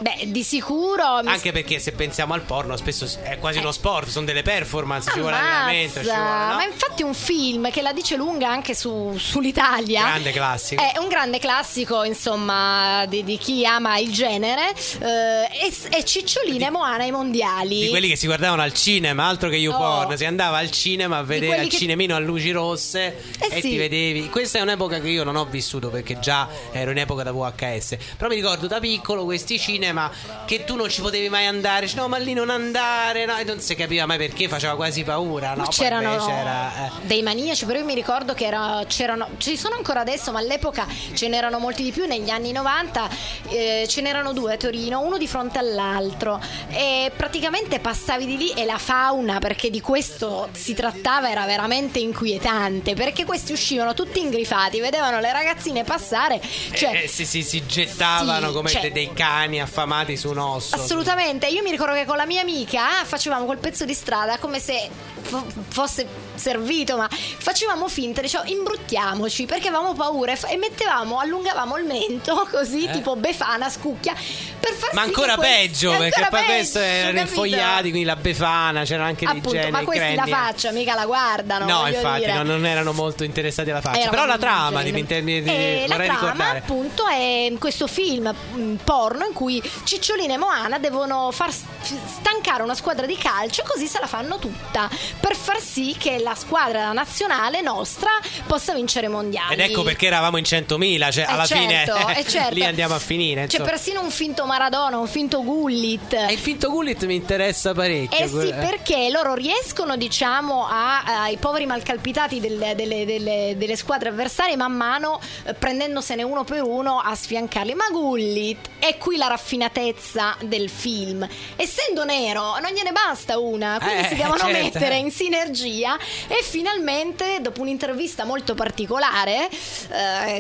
Beh, di sicuro. Anche perché se pensiamo al porno, spesso è quasi uno sport, sono delle performance, ci vuole allenamento, ci vuole, no? Ma infatti un film che la dice lunga anche sull'Italia. Grande classico. È un grande classico, insomma, di chi ama il genere. E Ciccioline, Moana ai mondiali. Di quelli che si guardavano al cinema, altro che YouPorn, si andava al cinema a vedere il cinemino a luci rosse e ti vedevi. Questa è un'epoca che io non ho vissuto perché già ero in epoca da VHS, però mi ricordo da piccolo questi cinema che tu non ci potevi mai andare, no, ma lì non andare, no, e non si capiva mai perché, faceva quasi paura, no? C'erano dei maniaci, però io mi ricordo che c'erano, ci sono ancora adesso, ma all'epoca ce n'erano molti di più. Negli anni 90 ce n'erano due a Torino, uno di fronte all'altro, e praticamente passavi di lì e la fauna, perché di questo si trattava, era veramente inquietante, perché questi uscivano tutti ingrifati, vedevano le ragazzine passare, cioè si gettavano come dei cani affamati su un osso. Assolutamente. Io mi ricordo che con la mia amica facevamo quel pezzo di strada come se fosse servito, ma facevamo finta, diciamo, imbruttiamoci, perché avevamo paura, e allungavamo il mento così, tipo Befana scucchia, per far ma sì ancora peggio, perché poi questo erano infogliati, quindi la Befana, c'era anche di genere, ma questi la faccia mica la guardano, no, infatti dire. No, non erano molto interessati alla faccia, però la trama vorrei la trama appunto è questo film porno in cui Ciccioline e Moana devono far stancare una squadra di calcio, così se la fanno tutta per far sì che la squadra nazionale nostra possa vincere i mondiali. Ed ecco perché eravamo in 100.000, cioè alla fine lì andiamo a finire. C'è persino un finto Maradona, un finto Gullit. E il finto Gullit mi interessa parecchio. Sì, perché loro riescono, diciamo, ai poveri malcalpitati delle squadre avversarie, man mano prendendosene uno per uno a sfiancarli. Ma Gullit, è qui la raffinatezza del film, essendo nero non gliene basta una, quindi si devono mettere in sinergia, e finalmente dopo un'intervista molto particolare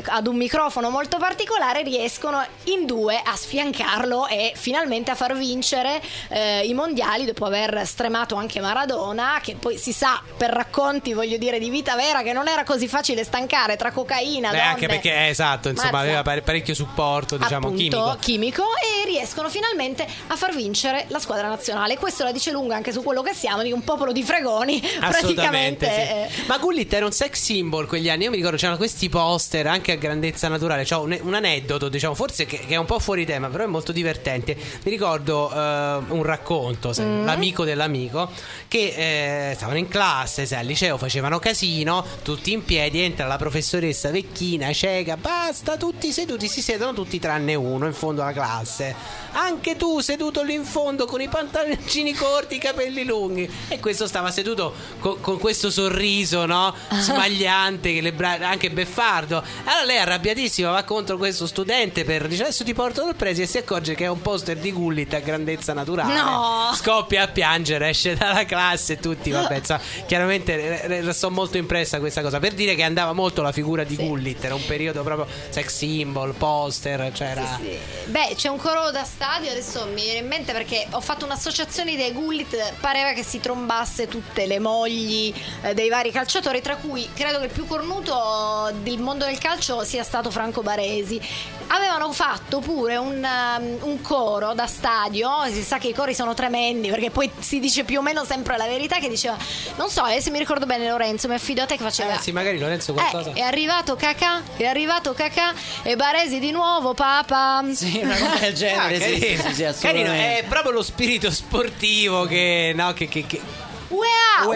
ad un microfono molto particolare riescono in due a sfiancarlo e finalmente a far vincere i mondiali, dopo aver stremato anche Maradona, che poi si sa per racconti, voglio dire, di vita vera, che non era così facile stancare tra cocaina, donne, anche perché esatto, insomma, aveva parecchio supporto, diciamo, appunto, chimico, e riescono finalmente a far vincere la squadra nazionale. Questo la dice lunga anche su quello che siamo, di un popolo di fregoni praticamente. Sì. Ma Gullit era un sex symbol quegli anni, io mi ricordo c'erano questi poster anche a grandezza naturale. C'ho un aneddoto, diciamo, forse che è un po' fuori tema, però è molto divertente. Mi ricordo un racconto, l'amico dell'amico, che stavano in classe, al liceo facevano casino, tutti in piedi, entra la professoressa vecchina, cieca, basta, tutti seduti, si sedono tutti tranne uno in fondo alla classe, anche tu seduto lì in fondo con i pantaloncini corti, i capelli lunghi, e questo stava seduto con questo sorriso, no? Smagliante, che le anche beffardo. Allora lei, arrabbiatissima, va contro questo studente per dice adesso ti porto dal presi, e si accorge che è un poster di Gullit a grandezza naturale. No! Scoppia a piangere, esce dalla classe, tutti, vabbè, chiaramente sono molto impressa questa cosa, per dire che andava molto la figura di Gullit, era un periodo proprio sex symbol, poster, c'era. Sì. Beh, c'è un coro da stadio, adesso mi viene in mente perché ho fatto un'associazione dei Gullit, pareva che si trombasse tutte le mogli dei vari calciatori, tra cui credo che il più cornuto del mondo del calcio sia stato Franco Baresi. Avevano fatto pure un coro da stadio, si sa che i cori sono tremendi perché poi si dice più o meno sempre la verità, che diceva, non so se mi ricordo bene, Lorenzo, mi affido a te che faceva sì, magari Lorenzo qualcosa. È arrivato Kakà, è arrivato Kakà, e Baresi di nuovo papà. Sì, una cosa del genere. Sì, carino, è proprio lo spirito sportivo che no, che ho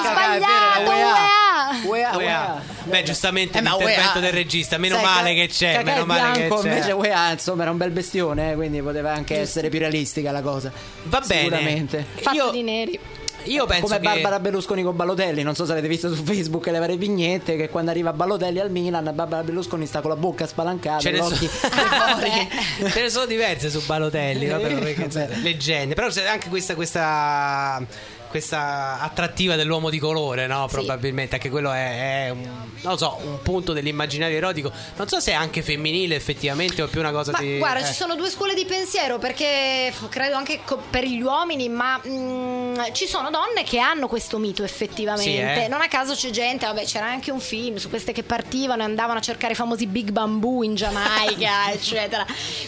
sbagliato, UEA. Beh, giustamente l'intervento del regista, meno male che c'è, Cacà, meno male bianco, che c'è. Invece UEA, insomma, era un bel bestione, quindi poteva anche essere più realistica la cosa. Va bene. Sicuramente. Fatto di neri. Io penso come Barbara Berlusconi con Balotelli, non so se avete visto su Facebook le varie vignette, che quando arriva Balotelli al Milan Barbara Berlusconi sta con la bocca spalancata, gli occhi fuori. Ce ne sono diverse su Balotelli, leggende. Però c'è anche questa questa attrattiva dell'uomo di colore, no? Sì. Probabilmente anche quello è un, non lo so, un punto dell'immaginario erotico. Non so se è anche femminile effettivamente o più una cosa di... Guarda, ci sono due scuole di pensiero, perché credo anche per gli uomini, ma ci sono donne che hanno questo mito effettivamente. Sì, non a caso c'è gente, vabbè, c'era anche un film su queste che partivano e andavano a cercare i famosi Big Bamboo in Giamaica, eccetera.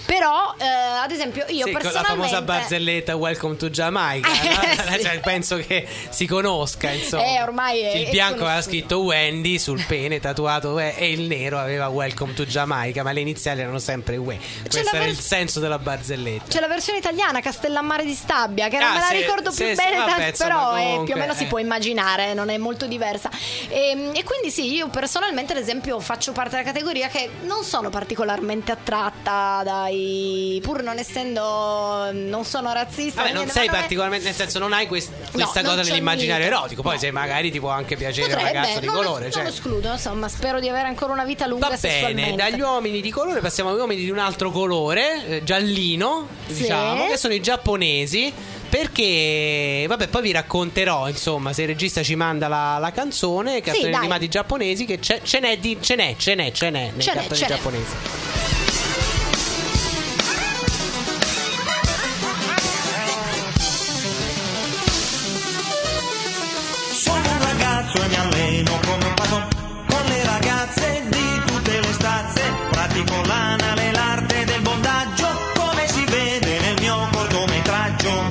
Però, ad esempio, io sì, personalmente... la famosa barzelletta Welcome to Jamaica, no? Sì. Cioè, penso che si conosca, insomma. Ormai è, il bianco aveva scritto Wendy sul pene tatuato e il nero aveva Welcome to Jamaica, ma le iniziali erano sempre UE. Questo era il senso della barzelletta. C'è la versione italiana, Castellammare di Stabia, che non me la ricordo più bene, vabbè, però comunque, più o meno si può immaginare, non è molto diversa. E quindi sì, io personalmente, ad esempio, faccio parte della categoria che non sono particolarmente attratta dai, pur non essendo, non sono razzista. Vabbè, non sei particolarmente, nel senso, non hai questa cosa nell'immaginario erotico. Poi se magari ti può anche piacere un ragazzo di colore, non lo escludo, insomma, spero di avere ancora una vita lunga. Va bene, dagli uomini di colore passiamo agli uomini di un altro colore, giallino, sì, diciamo, che sono i giapponesi. Perché, vabbè, poi vi racconterò, insomma, se il regista ci manda la canzone, cartoni animati giapponesi, che ce n'è nei cartoni giapponesi. E mi alleno come un patron, con le ragazze di tutte le stazze, pratico l'anale, l'arte del bondaggio, come si vede nel mio cortometraggio.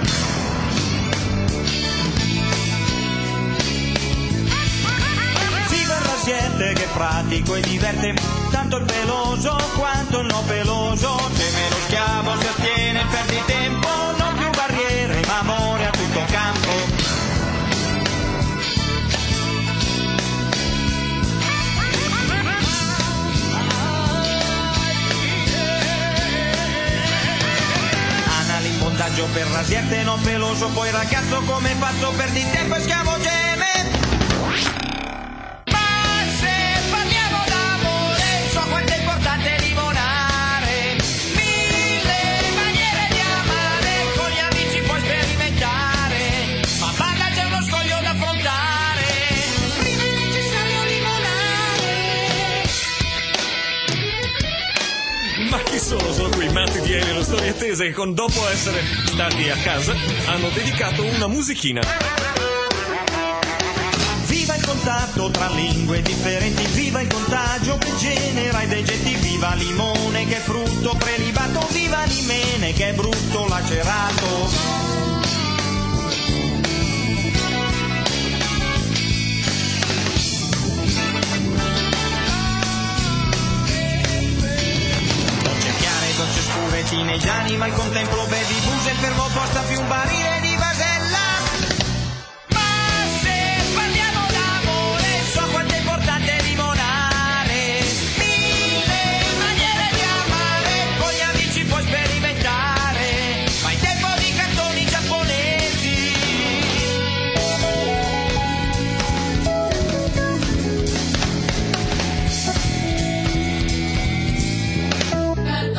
Si verrà siete che pratico e diverte, tanto il peloso quanto il non peloso, se me lo schiavo si ottiene per di tempo, non più barriere ma amore a tutto campo. Bondaggio per rasierte non peloso, poi ragazzo come faccio per di tempo e schiavo geme. Ma se parliamo d'amore, so quanto è importante limonare, mille maniere di amare, con gli amici puoi sperimentare, ma bada c'è uno scoglio da affrontare, prima è necessario limonare. Ma chi sono qui? Matti di Elio e le Storie Tese, che con dopo essere stati a casa hanno dedicato una musichina. Viva il contatto tra lingue differenti, viva il contagio che genera i degetti, viva limone che è frutto prelibato, viva limene che è brutto lacerato. Cinegiani, ma il contemplo bevi buse, il fermo posta più un barile di vasella. Ma se parliamo d'amore, so quanto è importante limonare, mille maniere di amare, con gli amici puoi sperimentare, ma in tempo di cartoni giapponesi. Cartoni animati.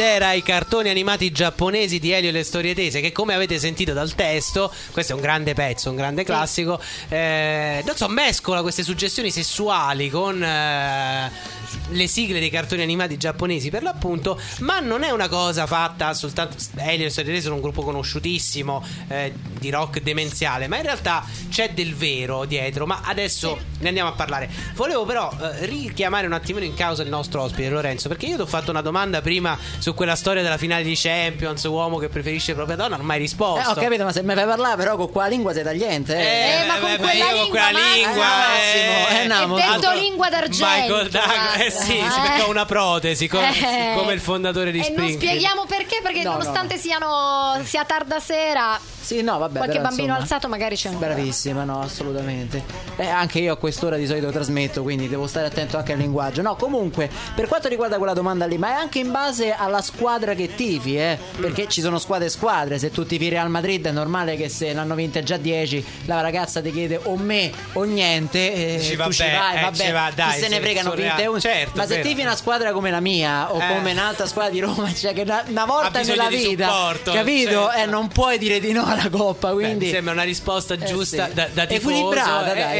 era ai cartoni animati giapponesi di Elio e le Storie Tese, che come avete sentito dal testo, questo è un grande pezzo, un grande classico, non so, mescola queste suggestioni sessuali con le sigle dei cartoni animati giapponesi per l'appunto, ma non è una cosa fatta soltanto. Elio e le Storie Tese sono un gruppo conosciutissimo di rock demenziale, ma in realtà c'è del vero dietro, ma adesso ne andiamo a parlare. Volevo però richiamare un attimino in causa il nostro ospite Lorenzo, perché io ti ho fatto una domanda prima su quella storia della finale di Champions, uomo che preferisce propria donna, non ho mai risposto. Ho capito, ma se mi fai parlare però con quella lingua sei tagliente. Ma con quella lingua, Massimo, detto lingua d'argento Michael Douglas, sì, si becca una protesi come il fondatore di Springfield. E non spieghiamo perché nonostante sia tarda sera. Sì, no, vabbè, qualche bambino alzato magari c'è. Bravissima, no, assolutamente. Anche io a quest'ora di solito trasmetto, quindi devo stare attento anche al linguaggio. No, comunque, per quanto riguarda quella domanda lì, ma è anche in base alla squadra che tifi, perché ci sono squadre e squadre. Se tu tifi Real Madrid è normale che se l'hanno vinta già 10, la ragazza ti chiede o me o niente, e tu ci vai, vabbè, dai, chi se ne fregano 21. Certo, ma se tifi una squadra come la mia o come un'altra squadra di Roma, cioè che una volta nella vita, supporto, capito? Certo. Non puoi dire di no alla coppa, quindi mi sembra una risposta giusta, sì, da tifoso, equilibrata,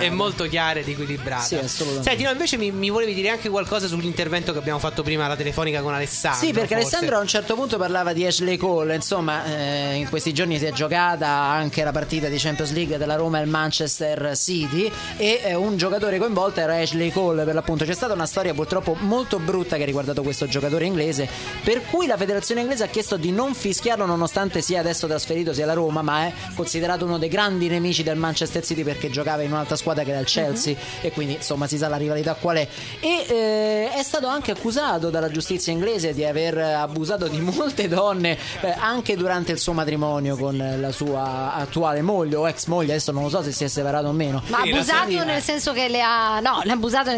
è molto chiara ed equilibrata. Sì, assolutamente. Senti, no, invece mi volevi dire anche qualcosa sull'intervento che abbiamo fatto prima alla telefonica con Alessandro. Sì, perché Alessandro a un certo punto parlava di Ashley Cole. Insomma, in questi giorni si è giocata anche la partita di Champions League della Roma e il Manchester City, e un giocatore coinvolto era Ashley Cole, per l'appunto. C'è stata una storia purtroppo molto brutta che ha riguardato questo giocatore inglese, per cui la federazione inglese ha chiesto di non fischiarlo, nonostante sia adesso trasferito sia la Roma, ma è considerato uno dei grandi nemici del Manchester City, perché giocava in un'altra squadra che era il Chelsea, e quindi insomma si sa la rivalità qual è. E è stato anche accusato dalla giustizia inglese di aver abusato di molte donne, anche durante il suo matrimonio con la sua attuale moglie o ex moglie, adesso non lo so se si è separato o meno. Ma abusato nel senso che le ha abusato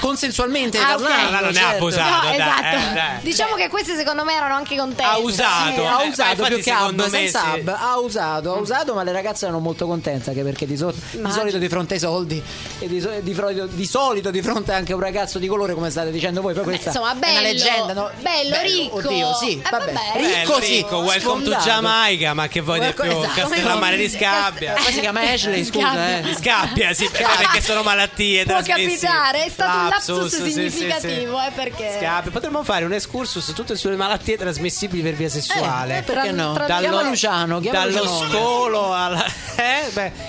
consensualmente, non è abusato. Esatto. Diciamo che queste secondo me erano anche contenti. Ha usato più che abusato. Sub, ha usato, ma le ragazze erano molto contente, anche perché di solito di fronte ai soldi e di solito di fronte anche a un ragazzo di colore, come state dicendo voi, poi questa è una leggenda, no? Bello, ricco, oddio, sì, vabbè. Ricco, welcome to Jamaica, ma che vuoi di più? Castellammare di Scabbia. Poi si chiama Ashley, scusa, di Scabbia, sì, perché sono malattie trasmesse. Può capitare, è stato un lapsus significativo, perché Scabbia. Potremmo fare un excursus tutte sulle malattie trasmissibili per via sessuale, perché no? Dallo scolo alla...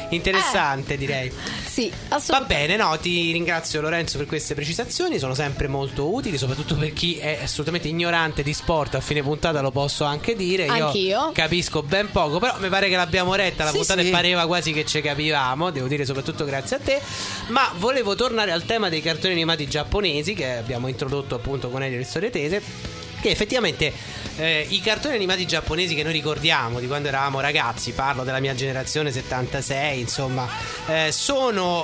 interessante, direi. Sì, va bene, no, ti ringrazio Lorenzo per queste precisazioni, sono sempre molto utili, soprattutto per chi è assolutamente ignorante di sport. A fine puntata lo posso anche dire. Anch'io capisco ben poco, però mi pare che l'abbiamo retta la puntata e pareva quasi che ci capivamo, devo dire, soprattutto grazie a te. Ma volevo tornare al tema dei cartoni animati giapponesi che abbiamo introdotto appunto con Elio e le Storie Tese, che effettivamente i cartoni animati giapponesi che noi ricordiamo di quando eravamo ragazzi, parlo della mia generazione 76, insomma, sono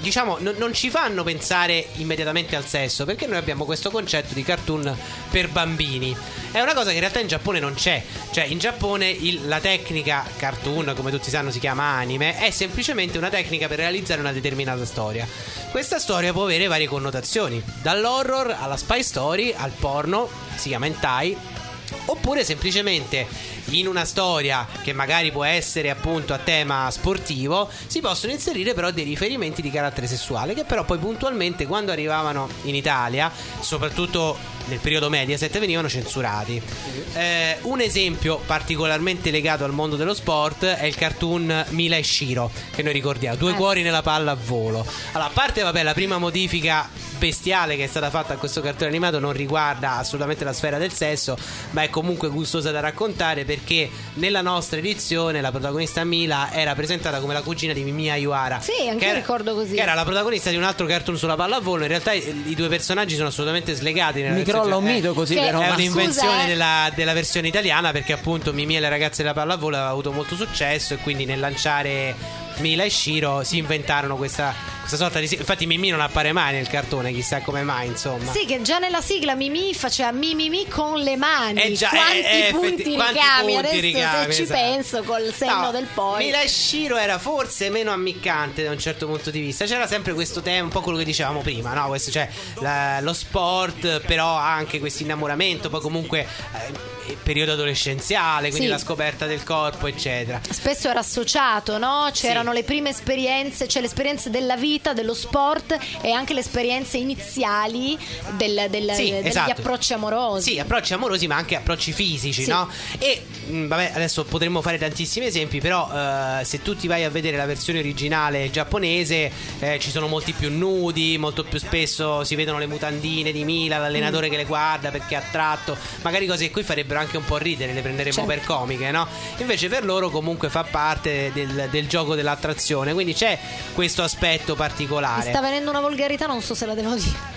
diciamo non ci fanno pensare immediatamente al sesso, perché noi abbiamo questo concetto di cartoon per bambini. È una cosa che in realtà in Giappone non c'è, cioè in Giappone la tecnica cartoon, come tutti sanno, si chiama anime, è semplicemente una tecnica per realizzare una determinata storia. Questa storia può avere varie connotazioni, dall'horror alla spy story al porno, si chiama hentai, oppure semplicemente in una storia che magari può essere appunto a tema sportivo si possono inserire però dei riferimenti di carattere sessuale, che però poi puntualmente quando arrivavano in Italia, soprattutto nel periodo Mediaset, venivano censurati. Un esempio particolarmente legato al mondo dello sport è il cartoon Mila e Shiro, che noi ricordiamo, due cuori nella palla a volo. Allora, a parte la prima modifica bestiale che è stata fatta a questo cartone animato non riguarda assolutamente la sfera del sesso, ma è comunque gustosa da raccontare, perché nella nostra edizione la protagonista Mila era presentata come la cugina di Mia Iwara. Sì, anche io ricordo così. Che era la protagonista di un altro cartoon sulla pallavolo. In realtà i due personaggi sono assolutamente slegati. Mi crolla un mito così, però. È un'invenzione della versione italiana, perché appunto Mimì e le ragazze della pallavolo aveva avuto molto successo, e quindi nel lanciare Mila e Shiro si inventarono questa questa sorta di, infatti Mimì non appare mai nel cartone, chissà come mai, insomma. Sì, che già nella sigla Mimì faceva Mimì con le mani, già, quanti punti ricavi, adesso se ci penso col senno del poi. Mila e Shiro era forse meno ammiccante da un certo punto di vista, c'era sempre questo tema, un po' quello che dicevamo prima, no? Questo, cioè, lo sport, però anche questo innamoramento, poi comunque il periodo adolescenziale, quindi la scoperta del corpo, eccetera. Spesso era associato, no? C'erano le prime esperienze, cioè le esperienze della vita, dello sport e anche le esperienze iniziali degli approcci amorosi. Sì, approcci amorosi, ma anche approcci fisici, no? E vabbè, adesso potremmo fare tantissimi esempi, però se tu ti vai a vedere la versione originale giapponese, ci sono molti più nudi, molto più spesso si vedono le mutandine di Mila, l'allenatore che le guarda perché è attratto, magari cose che qui farebbero anche un po' ridere, le prenderemo per comiche, no? Invece per loro comunque fa parte del gioco dell'attrazione, quindi c'è questo aspetto particolare. Mi sta venendo una volgarità, non so se la devo dire.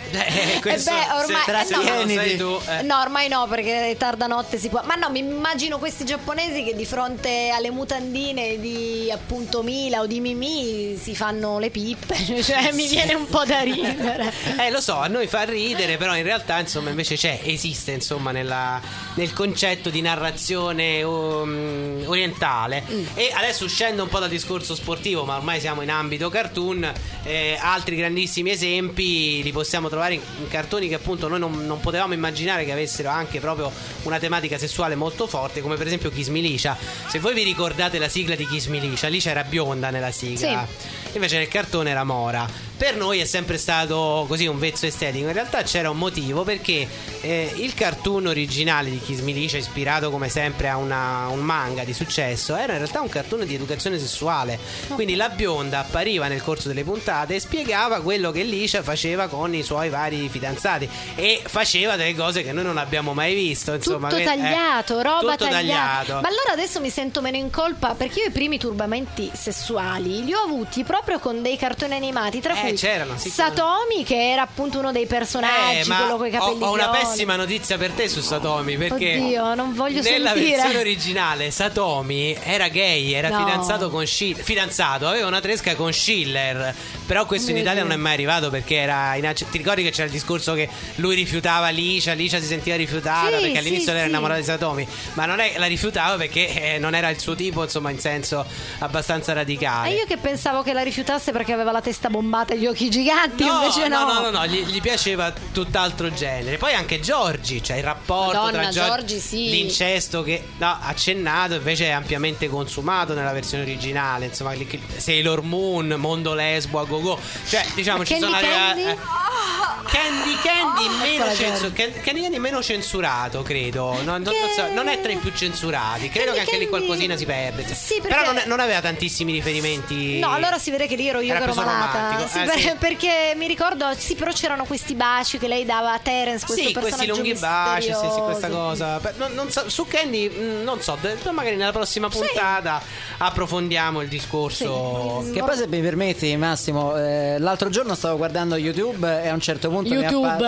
Ormai no, perché tarda notte si può. Ma no, mi immagino questi giapponesi che di fronte alle mutandine di appunto Mila o di Mimì si fanno le pippe, cioè mi viene un po' da ridere. Lo so, a noi fa ridere, però in realtà insomma invece esiste insomma nel concetto di narrazione orientale. E adesso uscendo un po' dal discorso sportivo, ma ormai siamo in ambito cartoon, altri grandissimi esempi li possiamo trovare in cartoni che appunto noi non potevamo immaginare che avessero anche proprio una tematica sessuale molto forte, come per esempio Kiss Me Licia. Se voi vi ricordate la sigla di Kiss Me Licia, Licia era bionda nella sigla, invece nel cartone era mora. Per noi è sempre stato così un vezzo estetico, in realtà c'era un motivo, perché il cartoon originale di Kiss Me Licia, ispirato come sempre a un manga di successo, era in realtà un cartone di educazione sessuale, quindi la bionda appariva nel corso delle puntate e spiegava quello che Licia faceva con i suoi vari fidanzati e faceva delle cose che noi non abbiamo mai visto, insomma, tutto tagliato, roba tagliata. Ma allora adesso mi sento meno in colpa, perché io i primi turbamenti sessuali li ho avuti proprio con dei cartoni animati, tra cui Satomi, che era appunto uno dei personaggi, quello coi capelli. Ho una pessima notizia per te su Satomi, perché nella versione originale Satomi era gay, era fidanzato con Schiller, aveva una tresca con Schiller, però questo in Italia non è mai arrivato, perché era ti ricordi che c'era il discorso che lui rifiutava Licia si sentiva rifiutata, perché all'inizio era innamorata di Satomi, ma non è la rifiutava perché non era il suo tipo, insomma, in senso abbastanza radicale. E io che pensavo che la rifiutasse perché aveva la testa bombata e gli occhi giganti, invece no, gli piaceva tutt'altro genere. Poi anche Giorgi, cioè il rapporto tra Giorgi, l'incesto che accennato invece è ampiamente consumato nella versione originale, insomma, Sailor Moon, mondo lesbo a go-go, cioè diciamo ci sono Candy Candy meno censurato, credo. Non è tra i più censurati. Credo che anche lì qualcosina si perde. Sì, perché... Però non aveva tantissimi riferimenti. No, allora si vede che lì ero malata. Perché mi ricordo, però c'erano questi baci che lei dava a Terence. Sì, questi lunghi baci. Sì, questa cosa. Non so, su Candy, non so. Magari nella prossima puntata approfondiamo il discorso. Che poi, se mi permetti, Massimo, l'altro giorno stavo guardando YouTube e a un certo punto YouTube,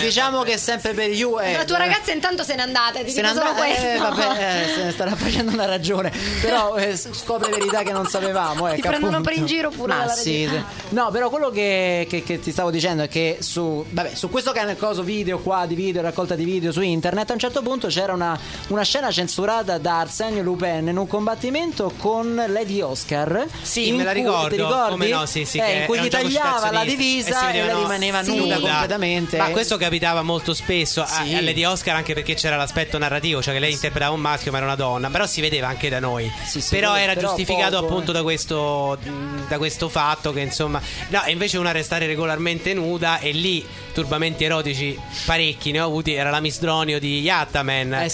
diciamo che sempre per you. La tua ragazza intanto se n'è andata, ti dico solo questo. Vabbè, se ne starà facendo una ragione, però scopre verità che non sapevamo. Ti prendono per in giro pure la verità. No, però quello che ti stavo dicendo è che su questo canale video qua di video, raccolta di video su internet, a un certo punto c'era una scena censurata da Arsenio Lupin in un combattimento con Lady Oscar. Sì, me la ricordo. Ti ricordi? Come no, sì, in cui gli tagliava la divisa e lei rimaneva nuda completamente. Ma questo capitava molto spesso a Lady Oscar, anche perché c'era l'aspetto narrativo, cioè che lei interpretava un maschio ma era una donna, però si vedeva anche da noi. Però era giustificato poco, appunto da questo fatto che insomma invece una restare regolarmente nuda, e lì turbamenti erotici parecchi ne ho avuti. Era la Miss Dronio di Yattaman,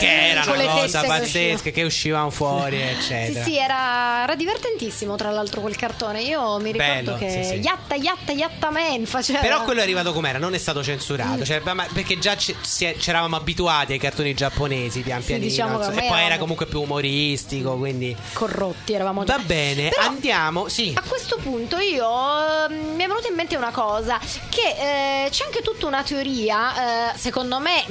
che era una cosa pazzesca, che uscivano fuori eccetera. Era divertentissimo, tra l'altro, quel cartone. Io mi ricordo che Yatta Yattaman faceva. Però quello è arrivato com'era, non è stato censurato, cioè, perché già ci eravamo abituati ai cartoni giapponesi pian pianino, diciamo, e poi era comunque più umoristico, quindi corrotti eravamo già. Va bene, però andiamo, sì. A questo punto io mi è venuta in mente una cosa, che c'è anche tutta una teoria, secondo me,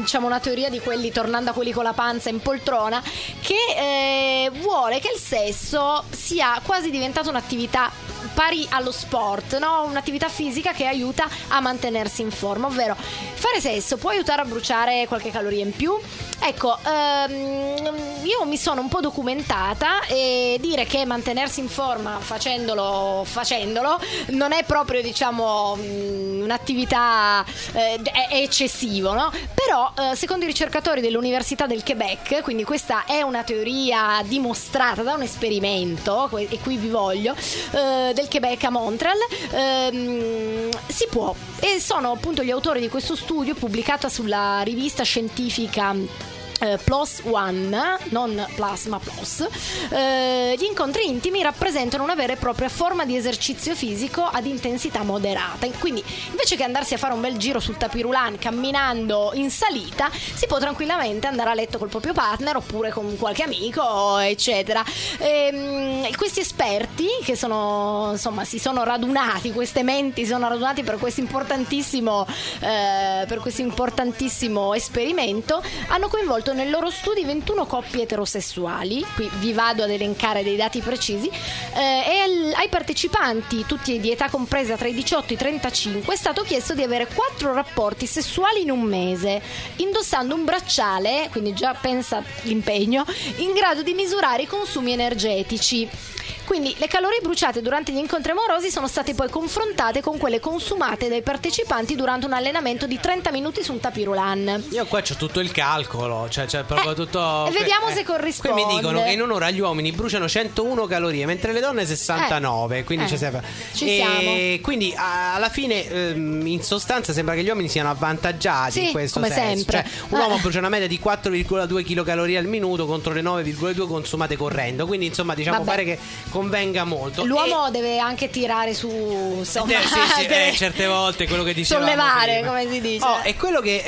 diciamo una teoria di quelli, tornando a quelli con la panza in poltrona, che vuole che il sesso sia quasi diventata un'attività pari allo sport, no? Un'attività fisica che aiuta a mantenersi in forma, ovvero fare sesso può aiutare a bruciare qualche caloria in più. Ecco, io mi sono un po' documentata e dire che mantenersi in forma facendolo non è proprio, diciamo, un'attività è eccessivo, no? Però secondo i ricercatori dell'Università del Quebec, quindi questa è una teoria dimostrata da un esperimento, e qui vi voglio, del Quebec a Montreal, si può, e sono appunto gli autori di questo studio pubblicato sulla rivista scientifica Plus One, non Plus ma Plus. Gli incontri intimi rappresentano una vera e propria forma di esercizio fisico ad intensità moderata, quindi invece che andarsi a fare un bel giro sul tapirulan camminando in salita, si può tranquillamente andare a letto col proprio partner oppure con qualche amico, eccetera. Questi esperti che sono, insomma, si sono radunati, queste menti si sono radunate per questo importantissimo esperimento, hanno coinvolto nel loro studio 21 coppie eterosessuali. Qui vi vado ad elencare dei dati precisi, e ai partecipanti, tutti di età compresa tra i 18 e i 35, è stato chiesto di avere 4 rapporti sessuali in un mese, indossando un bracciale, quindi già pensa l'impegno, in grado di misurare i consumi energetici. Quindi le calorie bruciate durante gli incontri amorosi sono state poi confrontate con quelle consumate dai partecipanti durante un allenamento di 30 minuti su un tapirulan. Io qua c'ho tutto il calcolo, cioè proprio tutto. Vediamo se corrisponde. Qui mi dicono che in un'ora gli uomini bruciano 101 calorie, mentre le donne 69, quindi ci siamo. Quindi alla fine in sostanza sembra che gli uomini siano avvantaggiati, sì, in questo come senso. Sempre. Cioè, un uomo brucia una media di 4,2 kcal al minuto contro le 9,2 consumate correndo, quindi insomma, diciamo, pare che convenga molto. L'uomo deve anche tirare su, insomma, certe volte quello che dicevamo, sollevare prima, come si dice. E quello che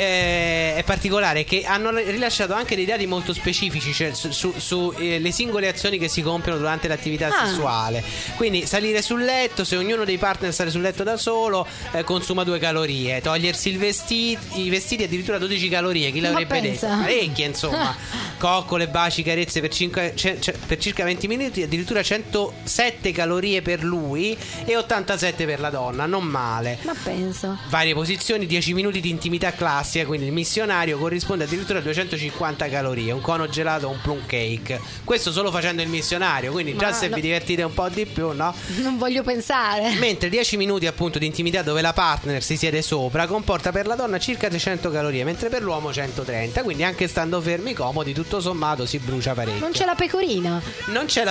è particolare è che hanno rilasciato anche dei dati molto specifici, cioè su le singole azioni che si compiono durante l'attività sessuale. Quindi salire sul letto, se ognuno dei partner sale sul letto da solo, consuma 2 calorie. Togliersi i vestiti addirittura 12 calorie. Chi l'avrebbe detto? Parecchie, insomma. Coccole, baci, carezze per circa 20 minuti, addirittura 100 7 calorie per lui e 87 per la donna, non male. Ma penso. Varie posizioni, 10 minuti di intimità classica, quindi il missionario corrisponde addirittura a 250 calorie, un cono gelato o un plum cake. Questo solo facendo il missionario, quindi ma già se vi divertite un po' di più, no? Non voglio pensare. Mentre 10 minuti appunto di intimità dove la partner si siede sopra comporta per la donna circa 300 calorie, mentre per l'uomo 130, quindi anche stando fermi comodi tutto sommato si brucia parecchio. Non c'è la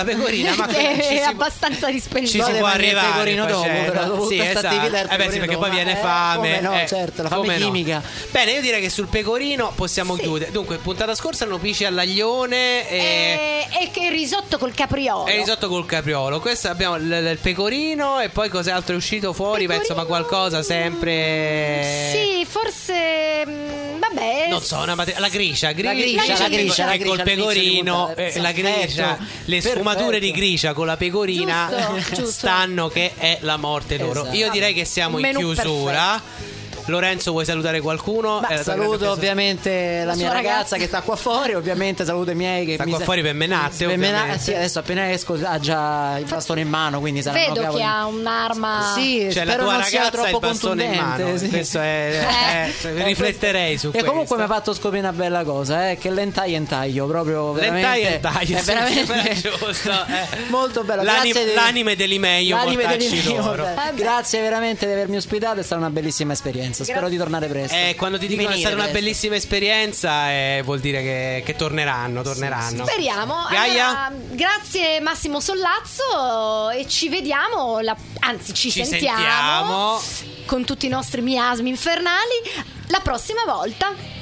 pecorina ma è abbastanza dispensioso. Ci si può arrivare dopo, sì, esatto. Beh, sì, perché poi viene fame. Certo, la fame chimica. No. Bene, io direi che sul pecorino possiamo chiudere. Dunque, puntata scorsa erano pesce all'aglione e il risotto col capriolo. Questo abbiamo il pecorino, e poi cos'altro è uscito fuori? Insomma, qualcosa sempre. Sì, forse vabbè. Non so, la gricia, e col pecorino, la gricia, le sfumature di gricia con la pecorina, giusto. Stanno che è la morte loro. Esatto. Io direi che siamo in chiusura. Perfetto. Lorenzo, vuoi salutare qualcuno? Saluto ovviamente la mia ragazza che sta qua fuori, ovviamente saluto i miei che sta qua fuori per menate, sì, adesso appena esco ha già il bastone in mano, quindi vedo che ha un'arma. Sì, cioè la tua ragazza troppo il bastone in mano. Sì. Questo è rifletterei su questo. E comunque mi ha fatto scoprire una bella cosa, che l'entaglio proprio veramente è veramente giusto, molto bello. L'anime dell'Imeio, grazie veramente di avermi ospitato, è stata una bellissima esperienza. Spero di tornare presto. Quando ti dicono è stata una bellissima esperienza, vuol dire che torneranno. Sì, speriamo. Gaia? Allora, grazie Massimo Sollazzo, e ci vediamo, anzi ci sentiamo con tutti i nostri miasmi infernali la prossima volta.